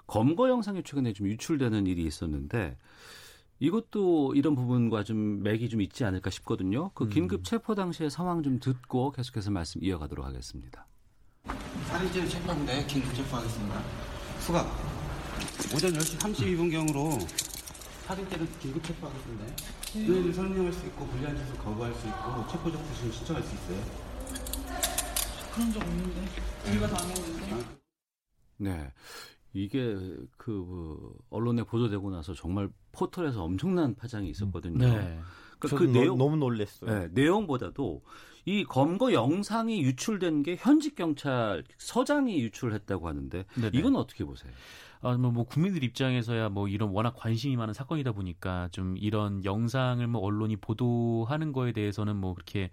검거 영상이 최근에 좀 유출되는 일이 있었는데 이것도 이런 부분과 좀 맥이 좀 있지 않을까 싶거든요. 그 긴급 체포 당시의 상황 좀 듣고 계속해서 말씀 이어가도록 하겠습니다. 살인죄로 체포한데 긴급 체포하겠습니다. 수갑. 오전 열 시 삼십이 분경으로 사진대로 긴급 체포하겠습니다. 의뢰를 설명할 수 있고, 불리한 짓을 거부할 수 있고, 체포 적부심을 신청할 수 있어요. 그런 적 없는데. 우리가 당했는데. 네. 이게 그 언론에 보도되고 나서 정말 포털에서 엄청난 파장이 있었거든요. 네. 그러니까 그 내용 너무 놀랐어요. 네, 내용보다도 이 검거 영상이 유출된 게 현직 경찰 서장이 유출했다고 하는데 네네. 이건 어떻게 보세요? 아, 뭐 국민들 입장에서야 뭐 이런 워낙 관심이 많은 사건이다 보니까 좀 이런 영상을 뭐 언론이 보도하는 거에 대해서는 뭐 그렇게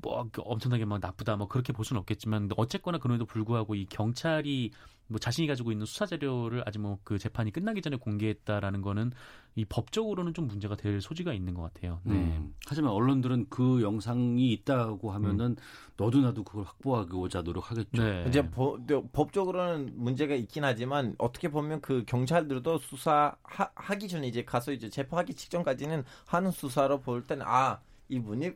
뭐 엄청나게 막 나쁘다 뭐 그렇게 볼 수는 없겠지만 어쨌거나 그럼에도 불구하고 이 경찰이 뭐 자신이 가지고 있는 수사 자료를 아직 뭐 그 재판이 끝나기 전에 공개했다라는 거는 이 법적으로는 좀 문제가 될 소지가 있는 것 같아요. 네. 음, 하지만 언론들은 그 영상이 있다고 하면은 음. 너도 나도 그걸 확보하고자 노력하겠죠. 네. 이제 보, 법적으로는 문제가 있긴 하지만 어떻게 보면 그 경찰들도 수사하기 전에 이제 가서 이제 재판하기 직전까지는 하는 수사로 볼 때는 아 이분이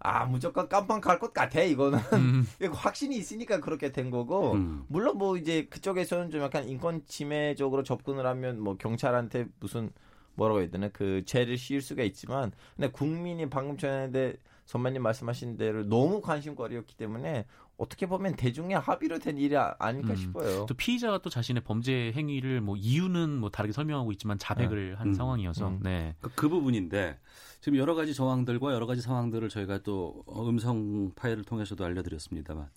아 무조건 깜빵 갈 것 같아 이거는 음. 확신이 있으니까 그렇게 된 거고 음. 물론 뭐 이제 그쪽에서는 좀 약간 인권 침해적으로 접근을 하면 뭐 경찰한테 무슨 뭐라고 해야 되나 그 죄를 씌울 수가 있지만 근데 국민이 방금 전에 선배님 말씀하신 대로 너무 관심거리였기 때문에 어떻게 보면 대중의 합의로 된 일이 아닐까 음. 싶어요. 또 피의자가 또 자신의 범죄 행위를 뭐 이유는 뭐 다르게 설명하고 있지만 자백을 네. 한 음. 상황이어서 음. 네. 그 부분인데 지금 여러 가지 정황들과 여러 가지 상황들을 저희가 또 음성 파일을 통해서도 알려드렸습니다만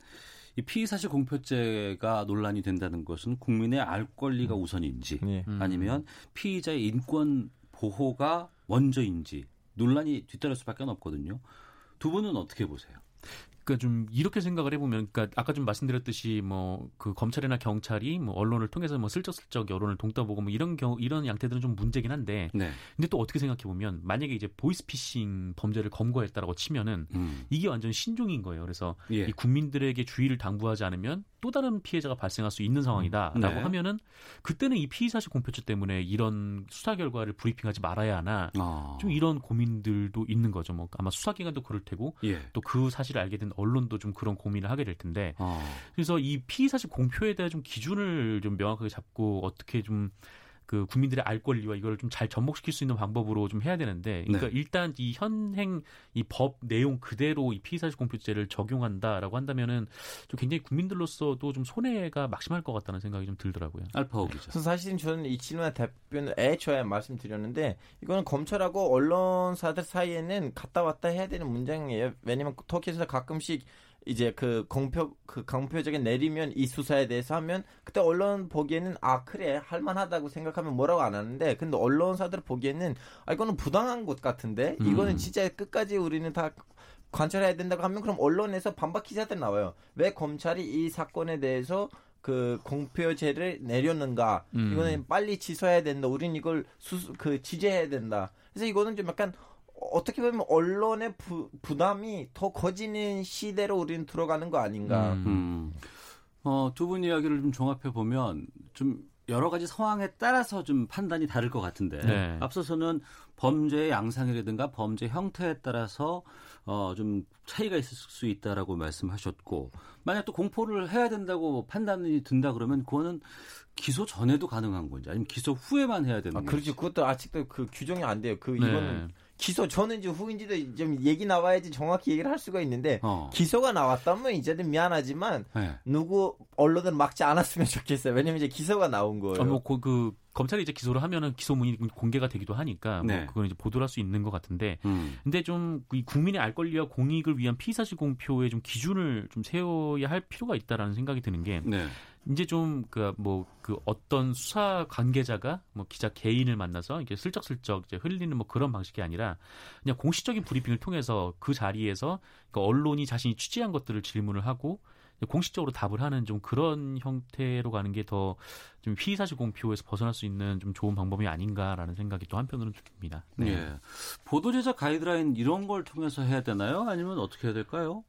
이 피의사실 공표죄가 논란이 된다는 것은 국민의 알 권리가 음. 우선인지 네. 음. 아니면 피의자의 인권 보호가 먼저인지 논란이 뒤따를 수밖에 없거든요. 두 분은 어떻게 보세요? 그러니까 좀 이렇게 생각을 해보면, 그러니까 아까 좀 말씀드렸듯이 뭐 그 검찰이나 경찰이 뭐 언론을 통해서 뭐 슬쩍슬쩍 여론을 동떠보고 뭐 이런 경우 이런 양태들은 좀 문제긴 한데, 네. 근데 또 어떻게 생각해 보면 만약에 이제 보이스피싱 범죄를 검거했다라고 치면은 음. 이게 완전 신종인 거예요. 그래서 예. 이 국민들에게 주의를 당부하지 않으면 또 다른 피해자가 발생할 수 있는 상황이다라고 네. 하면은 그때는 이 피의사실 공표죄 때문에 이런 수사 결과를 브리핑하지 말아야 하나 어. 좀 이런 고민들도 있는 거죠. 뭐 아마 수사기관도 그럴 테고 예. 또 그 사실을 알게 된 언론도 좀 그런 고민을 하게 될 텐데 어. 그래서 이 피의사실 공표에 대한 좀 기준을 좀 명확하게 잡고 어떻게 좀 그 국민들의 알 권리와 이걸 좀 잘 접목시킬 수 있는 방법으로 좀 해야 되는데, 그러니까 네. 일단 이 현행 이 법 내용 그대로 이 피의사실 공표죄를 적용한다라고 한다면은 좀 굉장히 국민들로서도 좀 손해가 막심할 것 같다는 생각이 좀 들더라고요. 알파고 기자. 그래서 사실은 저는 이 질문의 답변을 애초에 말씀드렸는데, 이거는 검찰하고 언론사들 사이에는 갔다 왔다 해야 되는 문장이에요. 왜냐면 터키에서 가끔씩 이제 그 공표 그 강표적인 내리면 이 수사에 대해서 하면 그때 언론 보기에는 아 그래 할만하다고 생각하면 뭐라고 안 하는데 근데 언론사들 보기에는 아 이거는 부당한 것 같은데 이거는 음. 진짜 끝까지 우리는 다 관철해야 된다고 하면 그럼 언론에서 반박 기사들 나와요. 왜 검찰이 이 사건에 대해서 그 공표죄를 내렸는가? 음. 이거는 빨리 취소해야 된다. 우린 이걸 수 그 지재해야 된다. 그래서 이거는 좀 약간 어떻게 보면 언론의 부, 부담이 더 커지는 시대로 우리는 들어가는 거 아닌가. 음. 어, 두 분 이야기를 좀 종합해 보면 좀 여러 가지 상황에 따라서 좀 판단이 다를 것 같은데 네. 앞서서는 범죄의 양상이라든가 범죄 형태에 따라서 어, 좀 차이가 있을 수 있다라고 말씀하셨고 만약 또 공포를 해야 된다고 판단이 든다 그러면 그거는 기소 전에도 가능한 건지 아니면 기소 후에만 해야 되는 건지. 아, 그렇지. 그것도 아직도 그 규정이 안 돼요. 그 네. 이거는. 기소 전인지 후인지도 좀 얘기 나와야지 정확히 얘기를 할 수가 있는데 어. 기소가 나왔다면 이제는 미안하지만 네. 누구 언론은 막지 않았으면 좋겠어요. 왜냐면 이제 기소가 나온 거예요. 어, 뭐 그, 그 검찰이 이제 기소를 하면은 기소문이 공개가 되기도 하니까 네. 뭐 그건 이제 보도를 할 수 있는 것 같은데, 음. 근데 좀 국민의 알 권리와 공익을 위한 피의사실 공표의 좀 기준을 좀 세워야 할 필요가 있다라는 생각이 드는 게. 네. 이제 좀 그 뭐 그 어떤 수사 관계자가 뭐 기자 개인을 만나서 이렇게 슬쩍슬쩍 이제 흘리는 뭐 그런 방식이 아니라 그냥 공식적인 브리핑을 통해서 그 자리에서 그러니까 언론이 자신이 취재한 것들을 질문을 하고 공식적으로 답을 하는 좀 그런 형태로 가는 게 더 좀 피의사실 공표에서 벗어날 수 있는 좀 좋은 방법이 아닌가라는 생각이 또 한편으로는 듭니다. 네. 네. 보도 제작 가이드라인 이런 걸 통해서 해야 되나요? 아니면 어떻게 해야 될까요?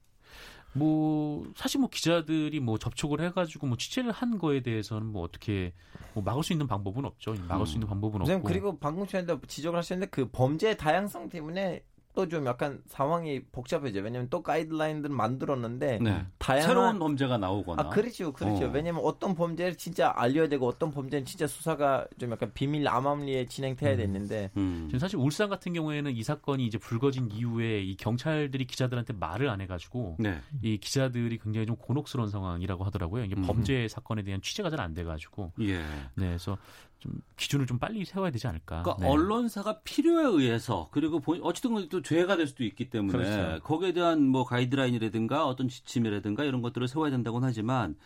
뭐 사실 뭐 기자들이 뭐 접촉을 해가지고 뭐 취재를 한 거에 대해서는 뭐 어떻게 뭐 막을 수 있는 방법은 없죠. 막을 음. 수 있는 방법은 없고. 그리고 방금 전에 지적을 하셨는데 그 범죄의 다양성 때문에 또 좀 약간 상황이 복잡해져. 왜냐면 또 가이드라인들을 만들었는데 네. 다양한 새로운 범죄가 나오거나. 아 그렇죠, 그렇죠. 어. 왜냐면 어떤 범죄를 진짜 알려야 되고 어떤 범죄는 진짜 수사가 좀 약간 비밀 암암리에 진행돼야 되는데. 음. 음. 지금 사실 울산 같은 경우에는 이 사건이 이제 불거진 이후에 이 경찰들이 기자들한테 말을 안 해가지고 네. 이 기자들이 굉장히 좀 곤혹스러운 상황이라고 하더라고요. 이게 범죄 음. 사건에 대한 취재가 잘 안 돼가지고. 예. 네, 그래서. 좀 기준을 좀 빨리 세워야 되지 않을까. 그러니까 네. 언론사가 필요에 의해서 그리고 어쨌든 또 죄가 될 수도 있기 때문에 그렇죠. 거기에 대한 뭐 가이드라인이라든가 어떤 지침이라든가 이런 것들을 세워야 된다고는 하지만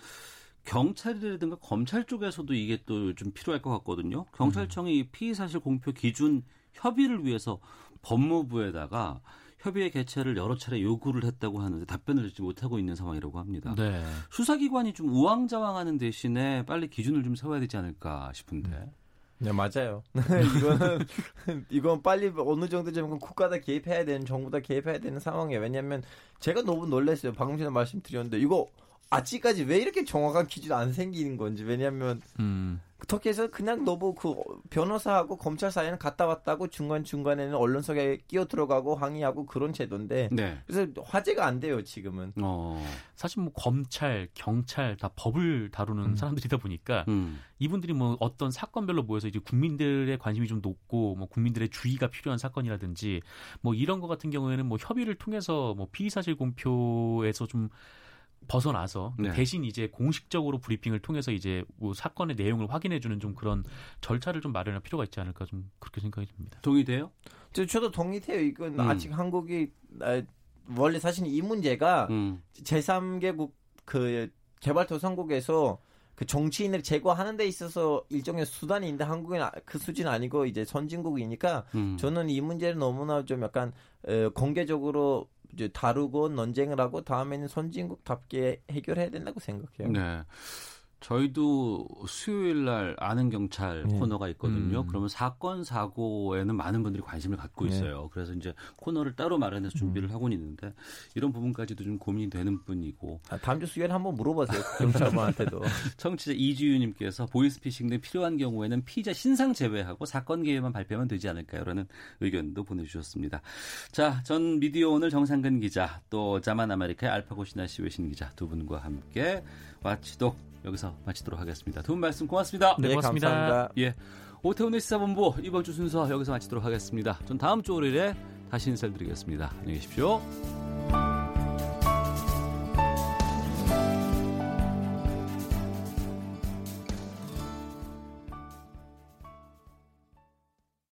경찰이라든가 검찰 쪽에서도 이게 또 좀 필요할 것 같거든요. 경찰청이 음. 피의사실 공표 기준 협의를 위해서 법무부에다가 협의의 개최를 여러 차례 요구를 했다고 하는데 답변을 듣지 못하고 있는 상황이라고 합니다. 네. 수사기관이 좀 우왕좌왕하는 대신에 빨리 기준을 좀 세워야 되지 않을까 싶은데. 네, 맞아요. 이거는 이건 빨리 어느 정도 좀 국가다 개입해야 되는, 정부다 개입해야 되는 상황이에요. 왜냐하면 제가 너무 놀랐어요. 방금 전에 말씀드렸는데 이거 아직까지 왜 이렇게 정확한 기준이 안 생기는 건지. 왜냐하면 음. 터키에서 그냥 너무 그 변호사하고 검찰 사이는 갔다 왔다고 중간중간에는 언론사에 끼어 들어가고 항의하고 그런 제도인데 네. 그래서 화제가 안 돼요 지금은. 어. 사실 뭐 검찰, 경찰 다 법을 다루는 음. 사람들이다 보니까 음. 이분들이 뭐 어떤 사건별로 모여서 이제 국민들의 관심이 좀 높고 뭐 국민들의 주의가 필요한 사건이라든지 뭐 이런 거 같은 경우에는 뭐 협의를 통해서 뭐 피의사실 공표에서 좀 벗어나서 네. 대신 이제 공식적으로 브리핑을 통해서 이제 뭐 사건의 내용을 확인해주는 좀 그런 절차를 좀 마련할 필요가 있지 않을까 좀 그렇게 생각이 듭니다. 동의돼요? 저, 저도 동의돼요. 이건 음. 아직 한국이 원래 사실 이 문제가 음. 제삼 개국 그 개발도상국에서 그 정치인을 제거하는 데 있어서 일종의 수단이 있는데 한국은 그 수준 아니고 이제 선진국이니까 음. 저는 이 문제를 너무나 좀 약간 공개적으로 이제 다루고 논쟁을 하고 다음에는 선진국답게 해결해야 된다고 생각해요. 네, 저희도 수요일 날 아는 경찰 네. 코너가 있거든요. 음. 그러면 사건 사고에는 많은 분들이 관심을 갖고 있어요. 네. 그래서 이제 코너를 따로 마련해서 준비를 음. 하고는 있는데 이런 부분까지도 좀 고민이 되는 분이고. 아, 다음 주 수요일 한번 물어보세요. 경찰분한테도. 청취자 이지유님께서 보이스피싱 등 필요한 경우에는 피의자 신상 제외하고 사건 계획만 발표하면 되지 않을까요?라는 의견도 보내주셨습니다. 자, 전 미디어 오늘 정상근 기자, 또 자만 아메리카의 알파고 신하시 외신 기자 두 분과 함께 와치독 여기서 마치도록 하겠습니다. 두 분 말씀 고맙습니다. 네, 고맙습니다. 감사합니다. 예, 오태훈의 시사본부 이번 주 순서 여기서 마치도록 하겠습니다. 전 다음 주 월요일에 다시 인사드리겠습니다. 안녕히 계십시오.